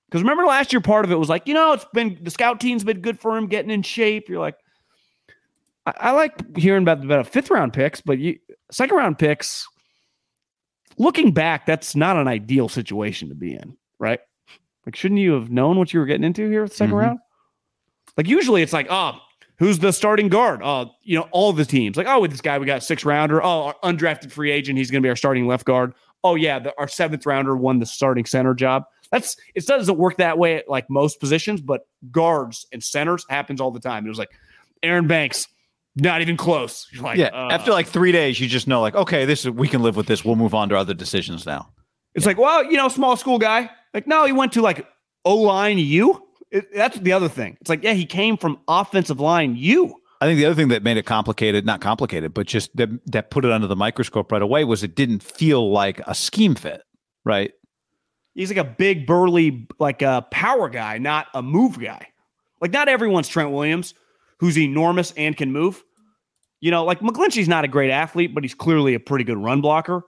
Because remember last year, part of it was like, it's been, the scout team's been good for him getting in shape. You're like, I like hearing about fifth round picks, but second round picks, looking back, that's not an ideal situation to be in, right? Like, shouldn't you have known what you were getting into here with the second round? Like, usually it's like, who's the starting guard? All the teams. Like, with this guy, we got 6th rounder. Our undrafted free agent, he's going to be our starting left guard. Oh, yeah, our 7th rounder won the starting center job. It doesn't work that way at, like, most positions, but guards and centers happens all the time. It was like, Aaron Banks, not even close. You're like, after, like, 3 days, you just know, like, okay, we can live with this. We'll move on to other decisions now. It's like, well, small school guy. Like, no, he went to, like, O-line U. That's the other thing. It's like, yeah, he came from offensive line U. I think the other thing that made it complicated, not complicated, but just that put it under the microscope right away was it didn't feel like a scheme fit, right? He's like a big, burly, like a power guy, not a move guy. Like, not everyone's Trent Williams, who's enormous and can move. Like, McGlinchey's not a great athlete, but he's clearly a pretty good run blocker,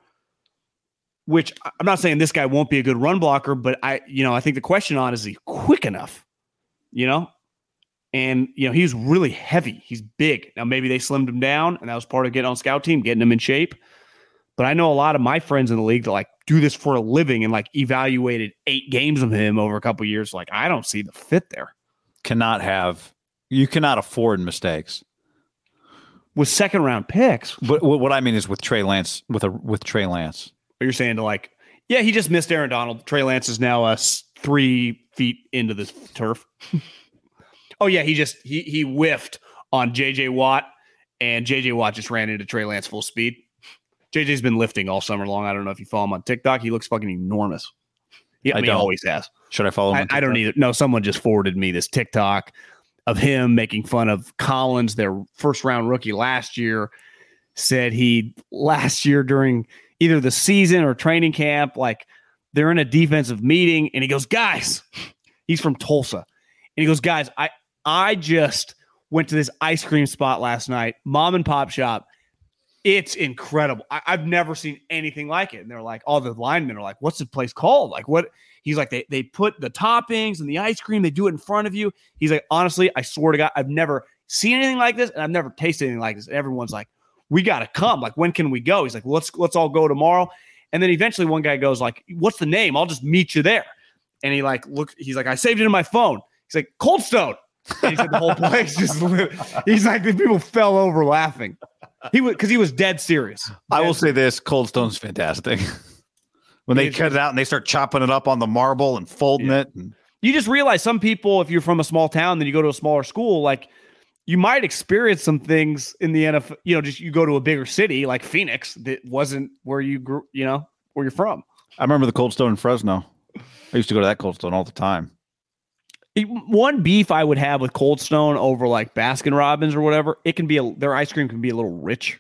which I'm not saying this guy won't be a good run blocker, but I think the question is he quick enough? And, he's really heavy. He's big. Now, maybe they slimmed him down, and that was part of getting on scout team, getting him in shape. But I know a lot of my friends in the league that, like, do this for a living and, like, evaluated 8 games of him over a couple of years. Like, I don't see the fit there. You cannot afford mistakes. With second round picks. But what I mean is with Trey Lance, with Trey Lance. But you're saying to, like, yeah, he just missed Aaron Donald. Trey Lance is now 3 feet into this turf. Oh, yeah, he whiffed on J.J. Watt, and J.J. Watt just ran into Trey Lance full speed. J.J.'s been lifting all summer long. I don't know if you follow him on TikTok. He looks fucking enormous. He always has. Should I follow him on TikTok? I don't either. No, someone just forwarded me this TikTok of him making fun of Collins, their first-round rookie last year, said he last year during either the season or training camp, like, they're in a defensive meeting, and he goes, guys, he's from Tulsa. And he goes, guys, I just went to this ice cream spot last night, mom and pop shop. It's incredible. I've never seen anything like it. And they're like, all the linemen are like, what's the place called? Like, what? He's like, they put the toppings and the ice cream. They do it in front of you. He's like, honestly, I swear to God, I've never seen anything like this. And I've never tasted anything like this. And everyone's like, we got to come. Like, when can we go? He's like, let's all go tomorrow. And then eventually one guy goes like, what's the name? I'll just meet you there. And he like, look, he's like, I saved it in my phone. He's like, Cold Stone. And he said the whole place just he's like, the people fell over laughing. He was dead serious. I will say this, Cold Stone's fantastic. When they cut it out and they start chopping it up on the marble and folding it. And you just realize some people, if you're from a small town, then you go to a smaller school, like you might experience some things in the NFL, just you go to a bigger city like Phoenix that wasn't where you grew, where you're from. I remember the Cold Stone in Fresno. I used to go to that Cold Stone all the time. One beef I would have with Cold Stone over like Baskin Robbins or whatever, it can be their ice cream can be a little rich.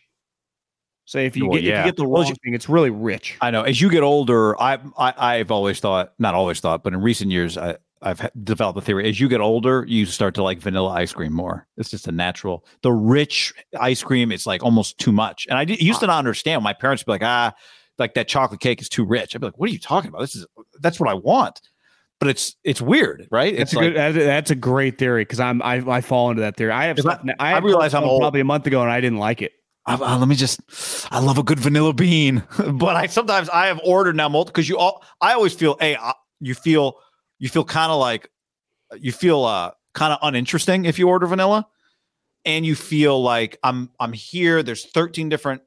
So if you get the wrong thing, it's really rich. I know. As you get older, I've always thought, not always thought, but in recent years, I I've developed a theory. As you get older, you start to like vanilla ice cream more. It's just a natural. The rich ice cream, it's like almost too much. And I used to not understand. My parents would be like, like that chocolate cake is too rich. I'd be like, what are you talking about? That's what I want. But it's weird, right? It's that's a great theory because I fall into that theory. I realized I'm old. Probably a month ago and I didn't like it. I love a good vanilla bean, but I have ordered now multiple because I always feel you feel kind of uninteresting if you order vanilla, and you feel like I'm here. There's 13 different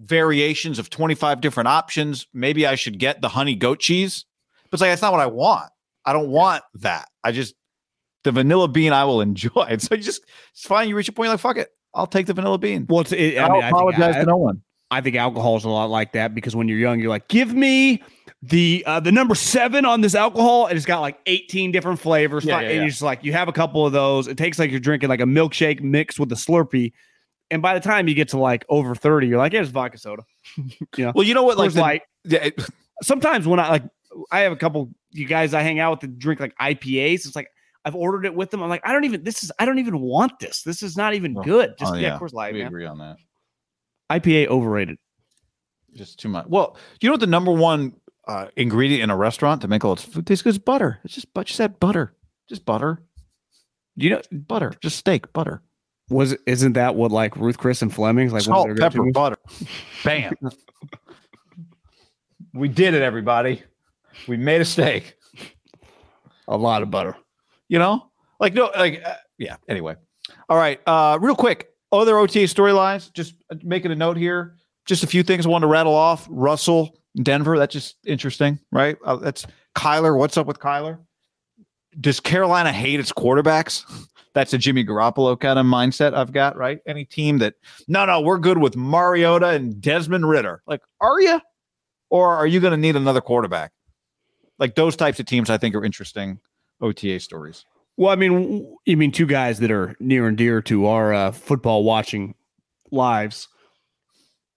variations of 25 different options. Maybe I should get the honey goat cheese, but it's like that's not what I want. I don't want that. The vanilla bean I will enjoy. And so it's fine. You reach a point like fuck it. I'll take the vanilla bean. Well, I apologize to no one. I think alcohol is a lot like that because when you're young, you're like, give me the number 7 on this alcohol, and it's got like 18 different flavors. And you're just like, you have a couple of those. It takes like you're drinking like a milkshake mixed with a Slurpee, and by the time you get to like over 30, you're like, yeah, it's vodka soda. You know? Well, you know what? Sometimes when I have a couple you guys I hang out with that drink like IPAs. So it's like, I've ordered it with them. I'm like, I don't even want this. This is not even good. Of course, we agree on that. IPA overrated. Just too much. Well, you know what the number one ingredient in a restaurant to make all its food taste good is butter. It's just butter. Just butter. You know, butter. Just steak butter. Isn't that what like Ruth Chris and Fleming's like? Salt, pepper, butter. Bam. We did it, everybody. We made a steak. A lot of butter. You know, like, no, like, yeah. Anyway. All right. Real quick. Other OTA storylines. Just making a note here. Just a few things I wanted to rattle off. Russell, Denver. That's just interesting, right? That's Kyler. What's up with Kyler? Does Carolina hate its quarterbacks? That's a Jimmy Garoppolo kind of mindset I've got, right? Any team that, no, we're good with Mariota and Desmond Ritter. Like, are you? Or are you going to need another quarterback? Like, those types of teams I think are interesting. OTA stories. Well, I mean, two guys that are near and dear to our football watching lives.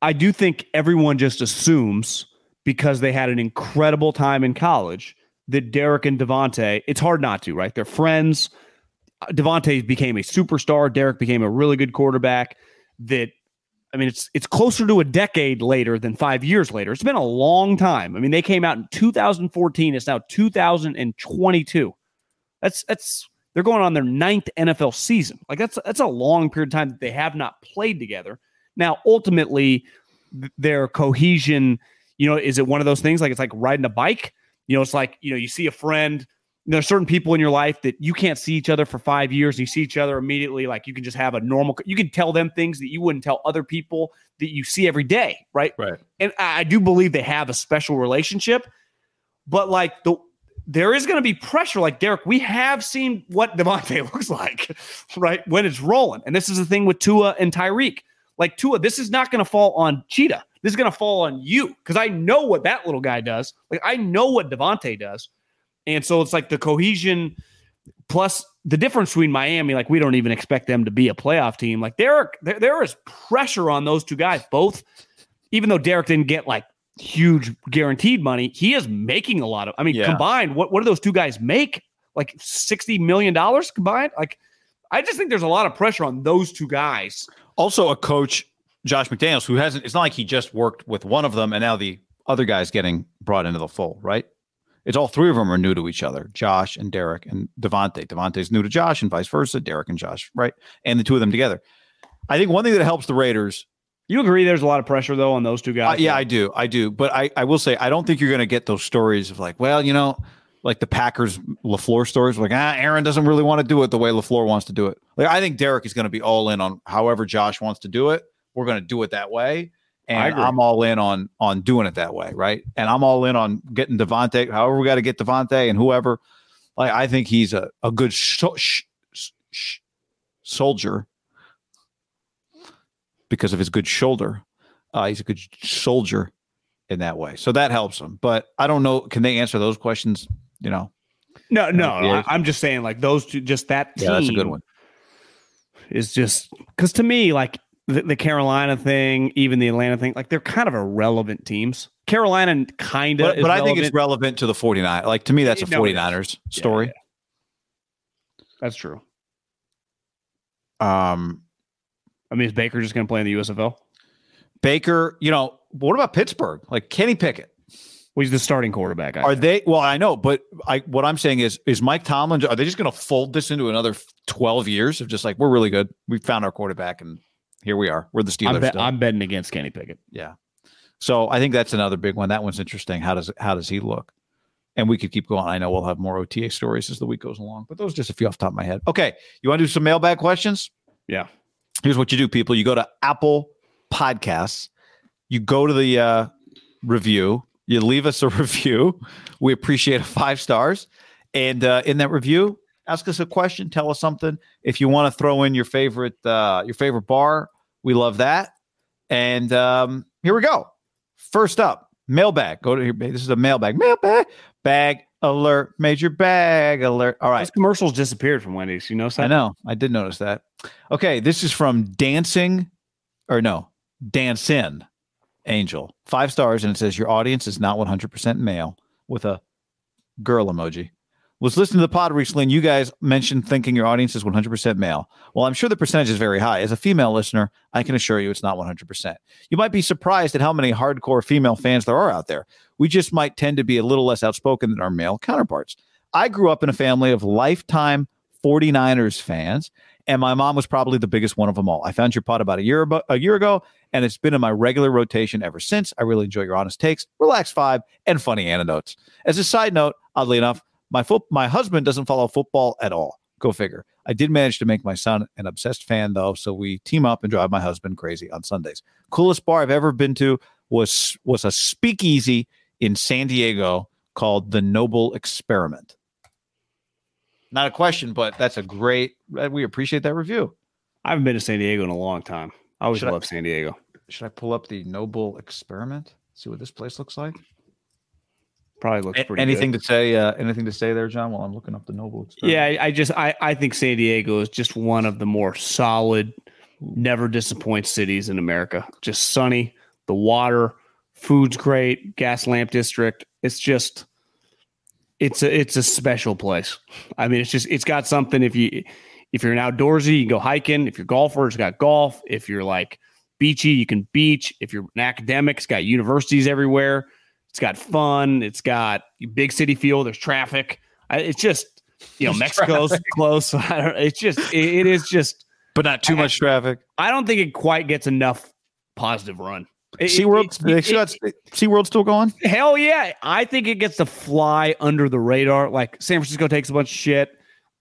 I do think everyone just assumes because they had an incredible time in college that Derek and Devontae, it's hard not to, right? They're friends. Devontae became a superstar. Derek became a really good quarterback. That, I mean, it's closer to a decade later than 5 years later. It's been a long time. I mean, they came out in 2014. It's now 2022. They're going on their 9th NFL season. Like that's a long period of time that they have not played together. Now, ultimately, their cohesion, you know, is it one of those things like it's like riding a bike? You know, it's like, you know, you see a friend. There's certain people in your life that you can't see each other for 5 years. And you see each other immediately. Like you can just have you can tell them things that you wouldn't tell other people that you see every day. Right. And I do believe they have a special relationship, but like there is going to be pressure. Like, Derek, we have seen what Devontae looks like, right? When it's rolling. And this is the thing with Tua and Tyreek. Like, Tua, this is not going to fall on Cheetah. This is going to fall on you because I know what that little guy does. Like, I know what Devontae does. And so it's like the cohesion plus the difference between Miami. Like, we don't even expect them to be a playoff team. Like, there is pressure on those two guys both. Even though Derek didn't get, like, huge guaranteed money, he is making a lot of, combined, what do those two guys make? Like $60 million combined? Like, I just think there's a lot of pressure on those two guys. Also a coach, Josh McDaniels, who hasn't, it's not like he just worked with one of them and now the other guy's getting brought into the fold, right? It's all three of them are new to each other, Josh and Derek and Devontae. Devontae's new to Josh and vice versa, Derek and Josh, right? And the two of them together. I think one thing that helps the Raiders. You agree there's a lot of pressure, though, on those two guys? Yeah, I do. But I will say, I don't think you're going to get those stories of like, well, you know, like the Packers LaFleur stories. Like, Aaron doesn't really want to do it the way LaFleur wants to do it. Like, I think Derek is going to be all in on however Josh wants to do it. We're going to do it that way. And I'm all in on doing it that way, right? And I'm all in on getting Devontae, however we got to get Devontae and whoever. Like, I think he's a good soldier. Because of his good shoulder. He's a good soldier in that way. So that helps him. But I don't know. Can they answer those questions? You know? No. I'm just saying like those two, just that team. Yeah, that's a good one. It's just because to me, like the Carolina thing, even the Atlanta thing, like they're kind of irrelevant teams. Carolina kind of. But I think it's relevant to the 49ers. Like, to me, that's a 49ers story. Yeah, yeah. That's true. I mean, is Baker just going to play in the USFL? Baker, you know, what about Pittsburgh? Like, Kenny Pickett. Well, he's the starting quarterback. Well, I know, but what I'm saying is Mike Tomlin, are they just going to fold this into another 12 years of just like, we're really good. We found our quarterback, and here we are. We're the Steelers. I'm betting against Kenny Pickett. Yeah. So I think that's another big one. That one's interesting. How does he look? And we could keep going. I know we'll have more OTA stories as the week goes along, but those are just a few off the top of my head. Okay. You want to do some mailbag questions? Yeah. Here's what you do, people. You go to Apple Podcasts. You go to the review. You leave us a review. We appreciate 5 stars. And in that review, ask us a question. Tell us something. If you want to throw in your favorite bar, we love that. And here we go. First up, mailbag. Go to here. This is a mailbag. Mailbag. Bag alert. Major bag alert. All right. Those commercials disappeared from Wendy's. You notice that? I know. I did notice that. Okay. This is from Dancin' Angel. 5 stars. And it says, your audience is not 100% male, with a girl emoji. Was listening to the pod recently, and you guys mentioned thinking your audience is 100% male. Well, I'm sure the percentage is very high. As a female listener, I can assure you it's not 100%. You might be surprised at how many hardcore female fans there are out there. We just might tend to be a little less outspoken than our male counterparts. I grew up in a family of lifetime 49ers fans, and my mom was probably the biggest one of them all. I found your pod about a year ago, and it's been in my regular rotation ever since. I really enjoy your honest takes, relaxed vibe, and funny anecdotes. As a side note, oddly enough, my husband doesn't follow football at all. Go figure. I did manage to make my son an obsessed fan, though, so we team up and drive my husband crazy on Sundays. Coolest bar I've ever been to was a speakeasy in San Diego called The Noble Experiment. Not a question, but that's a great... We appreciate that review. I haven't been to San Diego in a long time. I always love San Diego. Should I pull up The Noble Experiment? See what this place looks like? Probably looks pretty good. Anything to say there, John, while I'm looking up the Noble Experiment? Yeah, I think San Diego is just one of the more solid, never disappoints cities in America. Just sunny, the water, food's great, gas lamp district. It's just, it's a special place. I mean, it's got something. If you're an outdoorsy, you can go hiking. If you're a golfer, it's got golf. If you're like beachy, you can beach. If you're an academic, it's got universities everywhere. It's got fun. It's got big city feel. There's traffic. It's just, Mexico's close. It is just. But not too much traffic. I don't think it quite gets enough positive run. SeaWorld's still going? Hell yeah. I think it gets to fly under the radar. Like, San Francisco takes a bunch of shit,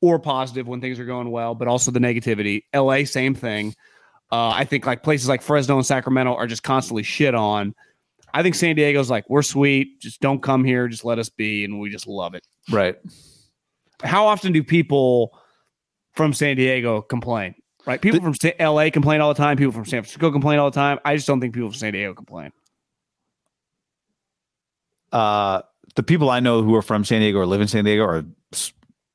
or positive when things are going well, but also the negativity. LA, same thing. I think like places like Fresno and Sacramento are just constantly shit on. I think San Diego's like, we're sweet. Just don't come here. Just let us be. And we just love it. Right. How often do people from San Diego complain? Right. People from LA complain all the time. People from San Francisco complain all the time. I just don't think people from San Diego complain. The people I know who are from San Diego or live in San Diego are,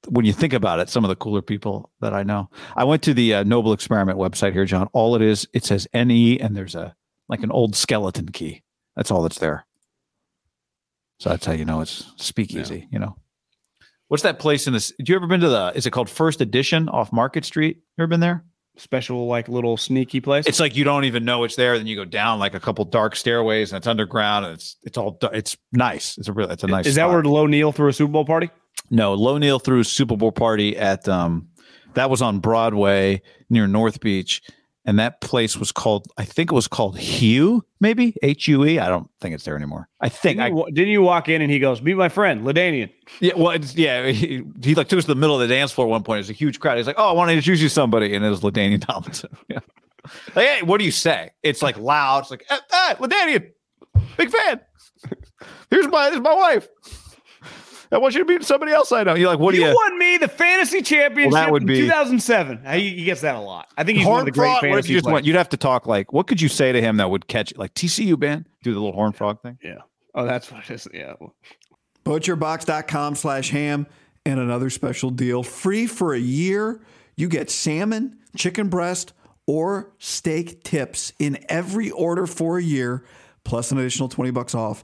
when you think about it, some of the cooler people that I know. I went to the Noble Experiment website here, John. All it is, it says NE, and there's an old skeleton key. That's all that's there. So that's how you know it's speakeasy, yeah. What's that place in this? Did you ever been to is it called First Edition off Market Street? You ever been there? Special, like, little sneaky place. It's like you don't even know it's there. Then you go down like a couple dark stairways, and it's underground, and it's nice. It's a nice. Is that spot where Low Neal threw a Super Bowl party? No, Low Neal threw a Super Bowl party at that was on Broadway near North Beach. And that place was called, I think it was called Hue, maybe? H-U-E? I don't think it's there anymore. I think. Didn't you walk in and he goes, meet my friend, LaDainian? Yeah, well, he like took us to the middle of the dance floor at one point. It was a huge crowd. He's like, oh, I want to introduce you to somebody. And it was LaDainian Tomlinson. Yeah. Like, hey, what do you say? It's like loud. It's like, hey, LaDainian, big fan. Here's my wife. I want you to meet somebody else I know. You're like, what do you? You won me the fantasy championship in 2007. He gets that a lot. I think he's one of the great fantasy players. You'd have to talk like, what could you say to him that would catch, like, TCU band? Do the little horn frog thing? Yeah. Oh, that's what it is. Yeah. ButcherBox.com/ham and another special deal. Free for a year. You get salmon, chicken breast, or steak tips in every order for a year, plus an additional $20 off.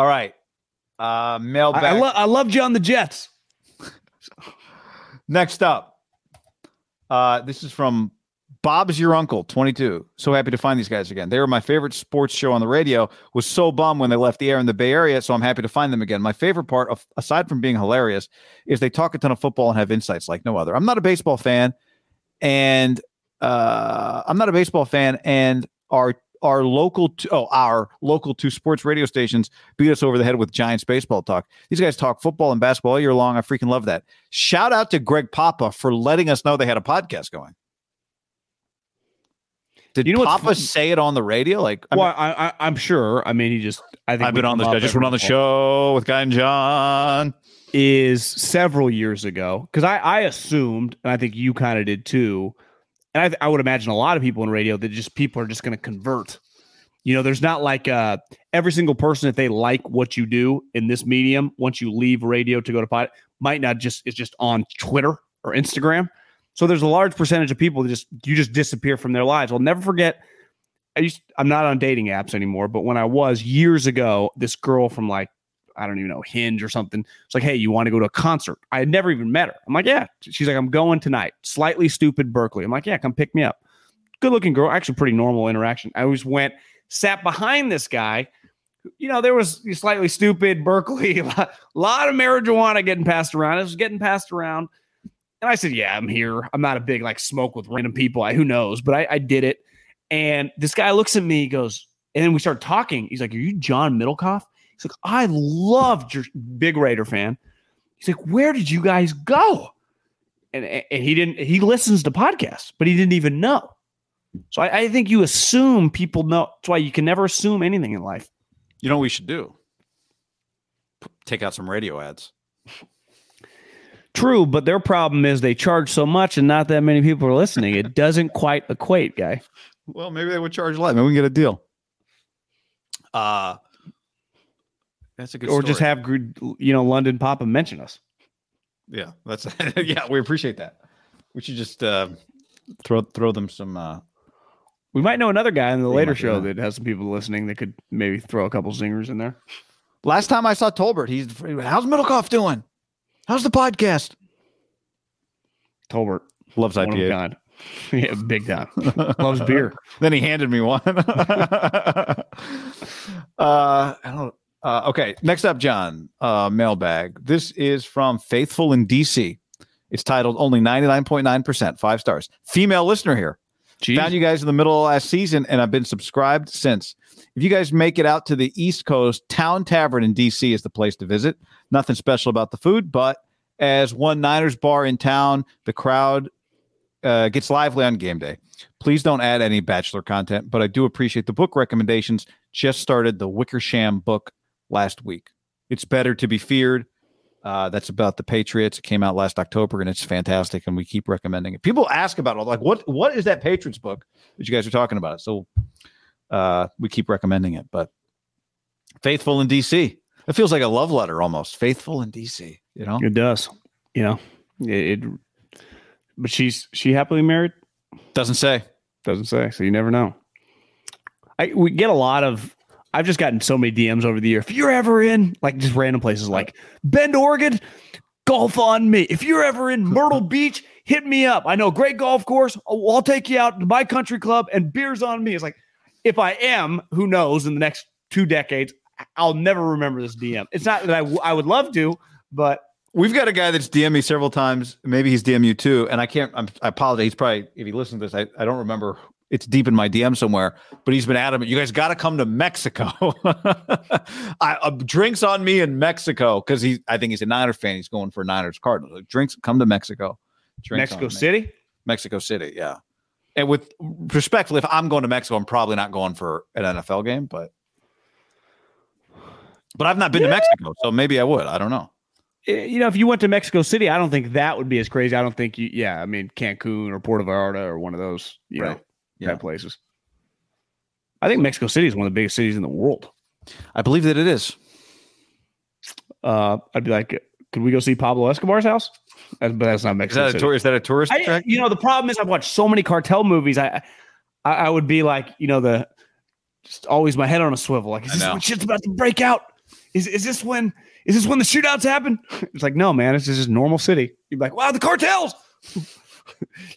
All right, mailbag. I love John the Jets. Next up, this is from Bob's Your Uncle, 22. So happy to find these guys again. They were my favorite sports show on the radio. Was so bummed when they left the air in the Bay Area, so I'm happy to find them again. My favorite part, of, aside from being hilarious, is they talk a ton of football and have insights like no other. I'm not a baseball fan, and our local two sports radio stations beat us over the head with Giants baseball talk. These guys talk football and basketball all year long. I freaking love that. Shout out to Greg Papa for letting us know they had a podcast going. Did you know Papa say it on the radio? Like, I'm sure. I mean, I think I've been on this. I just went on the show with Guy and John is several years ago. Cause I assumed, and I think you kind of did too, and I would imagine a lot of people in radio that just people are just going to convert. You know, there's not like every single person, if they like what you do in this medium, once you leave radio to go to pod, might not just, it's just on Twitter or Instagram. So there's a large percentage of people that just disappear from their lives. I'll never forget. I'm not on dating apps anymore, but when I was years ago, this girl from I don't even know, Hinge or something. It's like, hey, you want to go to a concert? I had never even met her. I'm like, yeah. She's like, I'm going tonight. Slightly Stupid Berkeley. I'm like, yeah, come pick me up. Good looking girl. Actually, pretty normal interaction. I always went, sat behind this guy. You know, there was Slightly Stupid Berkeley. A lot of marijuana getting passed around. It was getting passed around. And I said, yeah, I'm here. I'm not a big smoke with random people. Who knows? But I did it. And this guy looks at me, he goes, and then we start talking. He's like, are you John Middlecoff? He's like, I loved your big Raider fan. He's like, where did you guys go? And he listens to podcasts, but he didn't even know. So I think you assume people know. That's why you can never assume anything in life. You know what we should do? Take out some radio ads. True, but their problem is they charge so much and not that many people are listening. It doesn't quite equate, guy. Well, maybe they would charge a lot. Maybe we can get a deal. That's a good story. Or just have London Papa mention us. Yeah, that's we appreciate that. We should just throw them some. We might know another guy in the later show that has some people listening that could maybe throw a couple zingers in there. Last time I saw Tolbert, he's how's Middlecoff doing? How's the podcast? Tolbert loves IPA. Yeah, big time. Loves beer. Then he handed me one. Okay, next up, John, mailbag. This is from Faithful in DC. It's titled Only 99.9%, 5 stars. Female listener here. Jeez. Found you guys in the middle of last season, and I've been subscribed since. If you guys make it out to the East Coast, Town Tavern in DC is the place to visit. Nothing special about the food, but as one Niners bar in town, the crowd gets lively on game day. Please don't add any Bachelor content, but I do appreciate the book recommendations. Just started the Wickersham book last week. It's Better to Be Feared. That's about the Patriots. It came out last October, and it's fantastic, and we keep recommending it. People ask about it. What is that Patriots book that you guys are talking about? So we keep recommending it. But Faithful in D.C. It feels like a love letter almost. Faithful in D.C., you know? It does. You know? But she happily married? Doesn't say. Doesn't say. So you never know. We get a lot of. I've just gotten so many DMs over the year. If you're ever in just random places like Bend, Oregon, golf on me. If you're ever in Myrtle Beach, hit me up. I know great golf course. I'll take you out to my country club and beers on me. It's like, if I am, who knows, in the next 2 decades, I'll never remember this DM. It's not that I would love to, but. We've got a guy that's DM'd me several times. Maybe he's DM'd you too. And I apologize. He's probably, if he listens to this, I don't remember. It's deep in my DM somewhere, but he's been adamant. You guys got to come to Mexico. Drinks on me in Mexico because I think he's a Niner fan. He's going for Niners Cardinals. Drinks, come to Mexico. Drinks Mexico City? Me. Mexico City, yeah. And with respectfully, if I'm going to Mexico, I'm probably not going for an NFL game, but I've not been to Mexico, so maybe I would. I don't know. You know, if you went to Mexico City, I don't think that would be as crazy. I don't think Cancun or Puerto Vallarta or one of those, you know. Yeah, places. I think Mexico City is one of the biggest cities in the world. I believe that it is. I'd be like, could we go see Pablo Escobar's house? But that's not Mexico City. Is that a tourist track? You know, the problem is I've watched so many cartel movies. I would be like, just always my head on a swivel. Like, is this when shit's about to break out? Is this when the shootouts happen? It's like, no, man, it's just a normal city. You'd be like, wow, the cartels.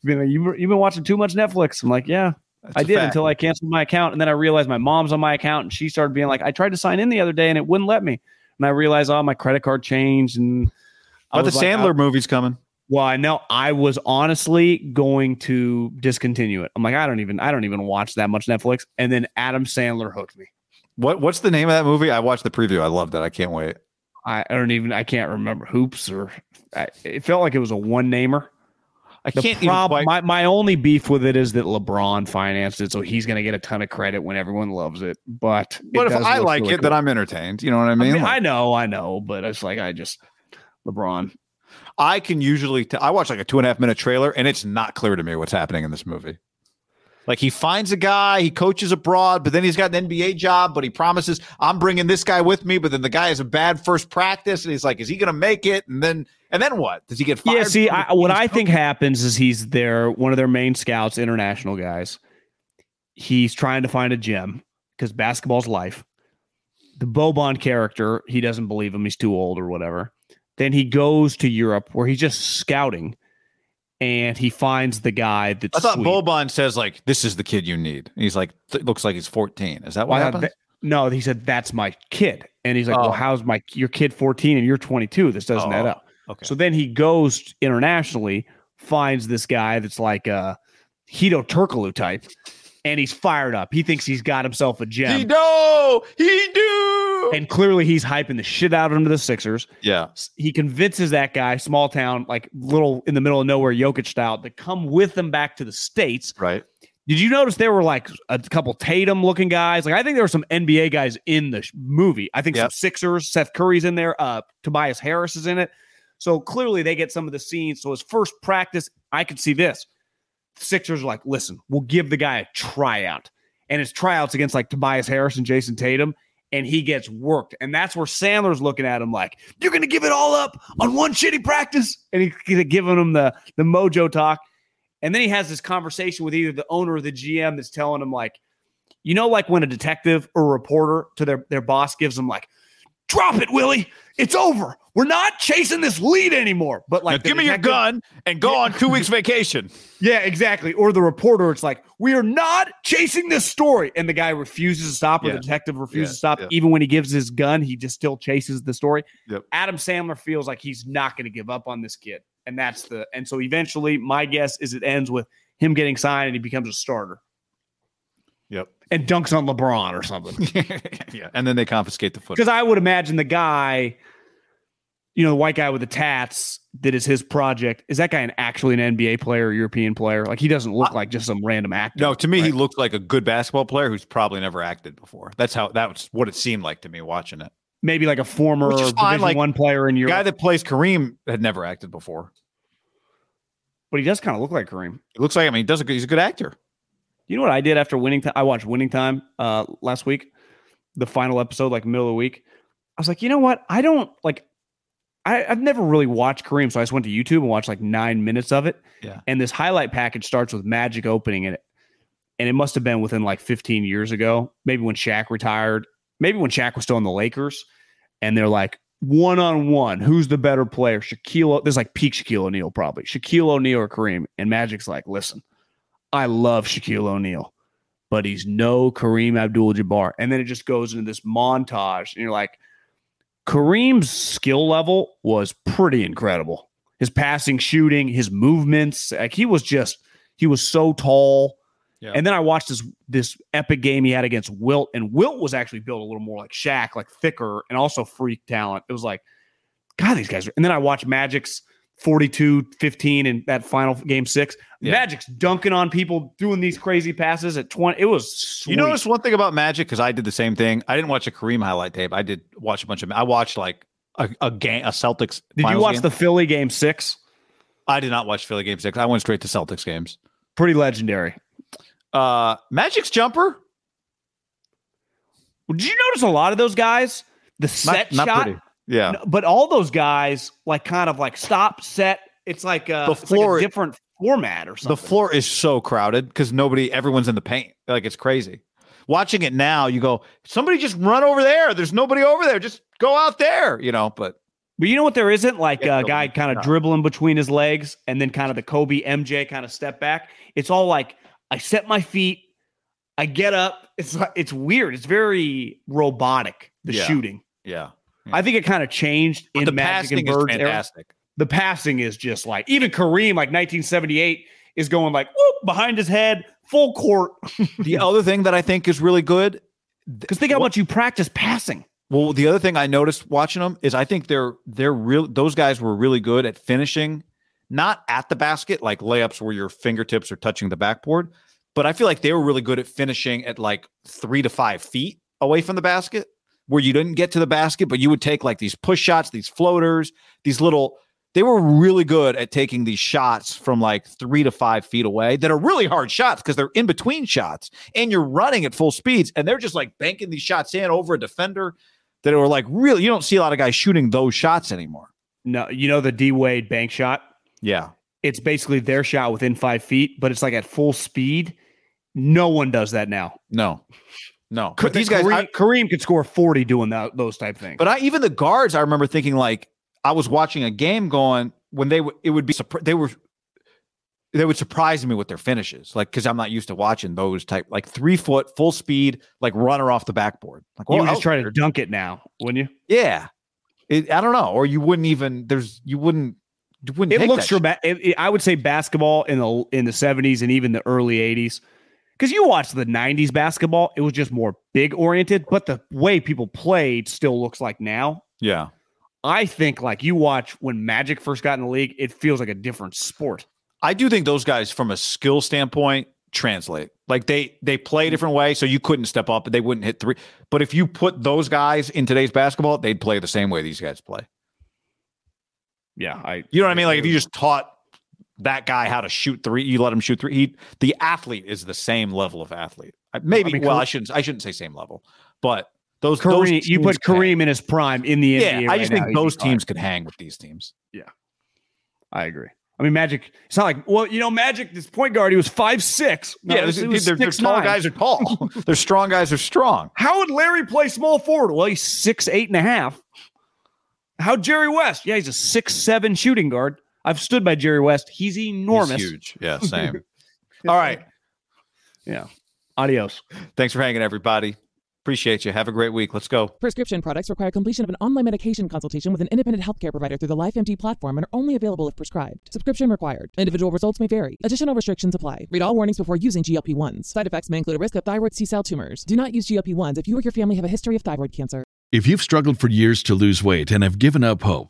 You've been watching too much Netflix. I'm like, yeah, that's I did fact. Until I canceled my account. And then I realized my mom's on my account and she started being like, I tried to sign in the other day and it wouldn't let me. And I realized, my credit card changed. And the Sandler movie's coming. Well, I know I was honestly going to discontinue it. I'm like, I don't even watch that much Netflix. And then Adam Sandler hooked me. What's the name of that movie? I watched the preview. I loved it. I can't wait. I can't remember Hoops or it felt like it was a one-namer. I can't. My only beef with it is that LeBron financed it, so he's going to get a ton of credit when everyone loves it. But if I like really it, cool. Then I'm entertained. You know what I mean? I know, but it's like LeBron. I can usually I watch like a 2.5-minute trailer, and it's not clear to me what's happening in this movie. Like, he finds a guy, he coaches abroad, but then he's got an NBA job, but he promises, I'm bringing this guy with me, but then the guy has a bad first practice, and he's like, is he going to make it? And then what? Does he get fired? Yeah, see, what I think happens is he's one of their main scouts, international guys. He's trying to find a gem because basketball's life. The Boban character, he doesn't believe him. He's too old or whatever. Then he goes to Europe where he's just scouting. And he finds the guy that's Boban says, like, this is the kid you need. And he's like, looks like he's 14. Is that what happened? No, he said, that's my kid. And he's like, well, how's your kid 14 and you're 22? This doesn't add up. Okay. So then he goes internationally, finds this guy that's like a Hedo Turkoglu type, and he's fired up. He thinks he's got himself a gem. And clearly he's hyping the shit out of him to the Sixers. Yeah. He convinces that guy, small town, like little in the middle of nowhere, Jokic style, to come with them back to the States. Right. Did you notice there were like a couple Tatum looking guys? Like, I think there were some NBA guys in the movie. I think some Sixers, Seth Curry's in there. Tobias Harris is in it. So clearly they get some of the scenes. So his first practice, I could see this. Sixers are like, listen, we'll give the guy a tryout. And his tryouts against like Tobias Harris and Jason Tatum. And he gets worked. And that's where Sandler's looking at him like, you're going to give it all up on one shitty practice? And he's giving him the mojo talk. And then he has this conversation with either the owner or the GM that's telling him like, you know, like when a detective or a reporter to their boss gives them like, drop it, Willie. It's over. We're not chasing this lead anymore. But like, now give me your gun and go on 2 weeks vacation. Yeah, exactly. Or the reporter, it's like, we are not chasing this story. And the guy refuses to stop, or the detective refuses to stop. Yeah. Even when he gives his gun, he just still chases the story. Yep. Adam Sandler feels like he's not going to give up on this kid. And so eventually, my guess is it ends with him getting signed and he becomes a starter. Yep. And dunks on LeBron or something. Yeah. And then they confiscate the footage. Because I would imagine the guy, you know, the white guy with the tats that is his project. Is that guy actually an NBA player or European player? Like, he doesn't look like just some random actor. No, to me, He looked like a good basketball player who's probably never acted before. That was what it seemed like to me watching it. Maybe like a former Division like, One player in Europe. The guy that plays Kareem had never acted before. But he does kind of look like Kareem. It looks like him. He's a good actor. You know what I did after Winning Time? I watched Winning Time last week, the final episode, like middle of the week. I was like, you know what? I don't like. I've never really watched Kareem, so I just went to YouTube and watched like 9 minutes of it. Yeah. And this highlight package starts with Magic opening it, and it must have been within like 15 years ago, maybe when Shaq retired, maybe when Shaq was still on the Lakers, and they're like one-on-one, who's the better player? There's like peak Shaquille O'Neal probably, Shaquille O'Neal or Kareem, and Magic's like, listen. I love Shaquille O'Neal, but he's no Kareem Abdul-Jabbar. And then it just goes into this montage, and you're like, Kareem's skill level was pretty incredible. His passing, shooting, his movements, like he was so tall. Yeah. And then I watched this epic game he had against Wilt, and Wilt was actually built a little more like Shaq, like thicker, and also freak talent. It was like, God, these guys. And then I watched Magic's 42-15 in that final game 6. Yeah. Magic's dunking on people, doing these crazy passes at 20. It was sweet. You notice one thing about Magic, because I did the same thing. I didn't watch a Kareem highlight tape. I did watch a bunch of. I watched like a game, a Celtics. Did you watch the Philly game 6? I did not watch Philly game 6. I went straight to Celtics games. Pretty legendary. Magic's jumper. Well, did you notice a lot of those guys? The set not shot. Pretty. Yeah, no, but all those guys like kind of like stop set. It's like a different format or something. The floor is so crowded because everyone's in the paint. Like, it's crazy. Watching it now, you go, somebody just run over there. There's nobody over there. Just go out there, you know. But you know what? There isn't like a guy kind of dribbling between his legs and then kind of the Kobe MJ kind of step back. It's all like, I set my feet, I get up. It's weird. It's very robotic. The shooting. Yeah. Yeah. I think it kind of changed in the Magic and Bird's era. The passing is just like, even Kareem, like 1978, is going like whoop behind his head, full court. The other thing that I think is really good, because think how much you practice passing. Well, the other thing I noticed watching them is I think they're real. Those guys were really good at finishing, not at the basket, like layups where your fingertips are touching the backboard. But I feel like they were really good at finishing at like 3 to 5 feet away from the basket, where you didn't get to the basket, but you would take like these push shots, these floaters, these little they were really good at taking these shots from like 3 to 5 feet away that are really hard shots because they're in between shots and you're running at full speeds. And they're just like banking these shots in over a defender that were like, really, you don't see a lot of guys shooting those shots anymore. No, you know, the D Wade bank shot. Yeah. It's basically their shot within 5 feet, but it's like at full speed. No one does that now. No. But these guys, Kareem could score 40 doing that, those type things. But even the guards, I remember thinking, like, I was watching a game going when they would surprise me with their finishes, like, because I'm not used to watching those type, like 3 foot full speed, like runner off the backboard. Like, well, you would just try to dunk it now, wouldn't you? Yeah, I don't know, or you wouldn't even. You wouldn't. It looks dramatic. I would say basketball in the 70s and even the early 80s, because you watch the 90s basketball, it was just more big oriented, but the way people played still looks like now. Yeah. I think, like, you watch when Magic first got in the league, it feels like a different sport. I do think those guys, from a skill standpoint, translate. Like, they play a different way, so you couldn't step up, but they wouldn't hit three. But if you put those guys in today's basketball, they'd play the same way these guys play. Yeah, you know what I mean? Like, if you just taught that guy how to shoot three, you let him shoot three. The athlete is the same level of athlete. I shouldn't say same level, but. Those you put Kareem in his prime in the NBA. Yeah, I just think those teams could hang with these teams. Yeah, I agree. I mean, Magic. It's not like, well, you know, Magic, this point guard, he was 5'6". No, yeah, they're tall guys are tall. They're strong guys are strong. How would Larry play small forward? Well, he's 6'8.5". How Jerry West? Yeah, he's a 6'7" shooting guard. I've stood by Jerry West. He's enormous. He's huge. Yeah, same. All right. Yeah. Adios. Thanks for hanging, everybody. Appreciate you. Have a great week. Let's go. Prescription products require completion of an online medication consultation with an independent healthcare provider through the LifeMD platform and are only available if prescribed. Subscription required. Individual results may vary. Additional restrictions apply. Read all warnings before using GLP-1s. Side effects may include a risk of thyroid C-cell tumors. Do not use GLP-1s if you or your family have a history of thyroid cancer. If you've struggled for years to lose weight and have given up hope,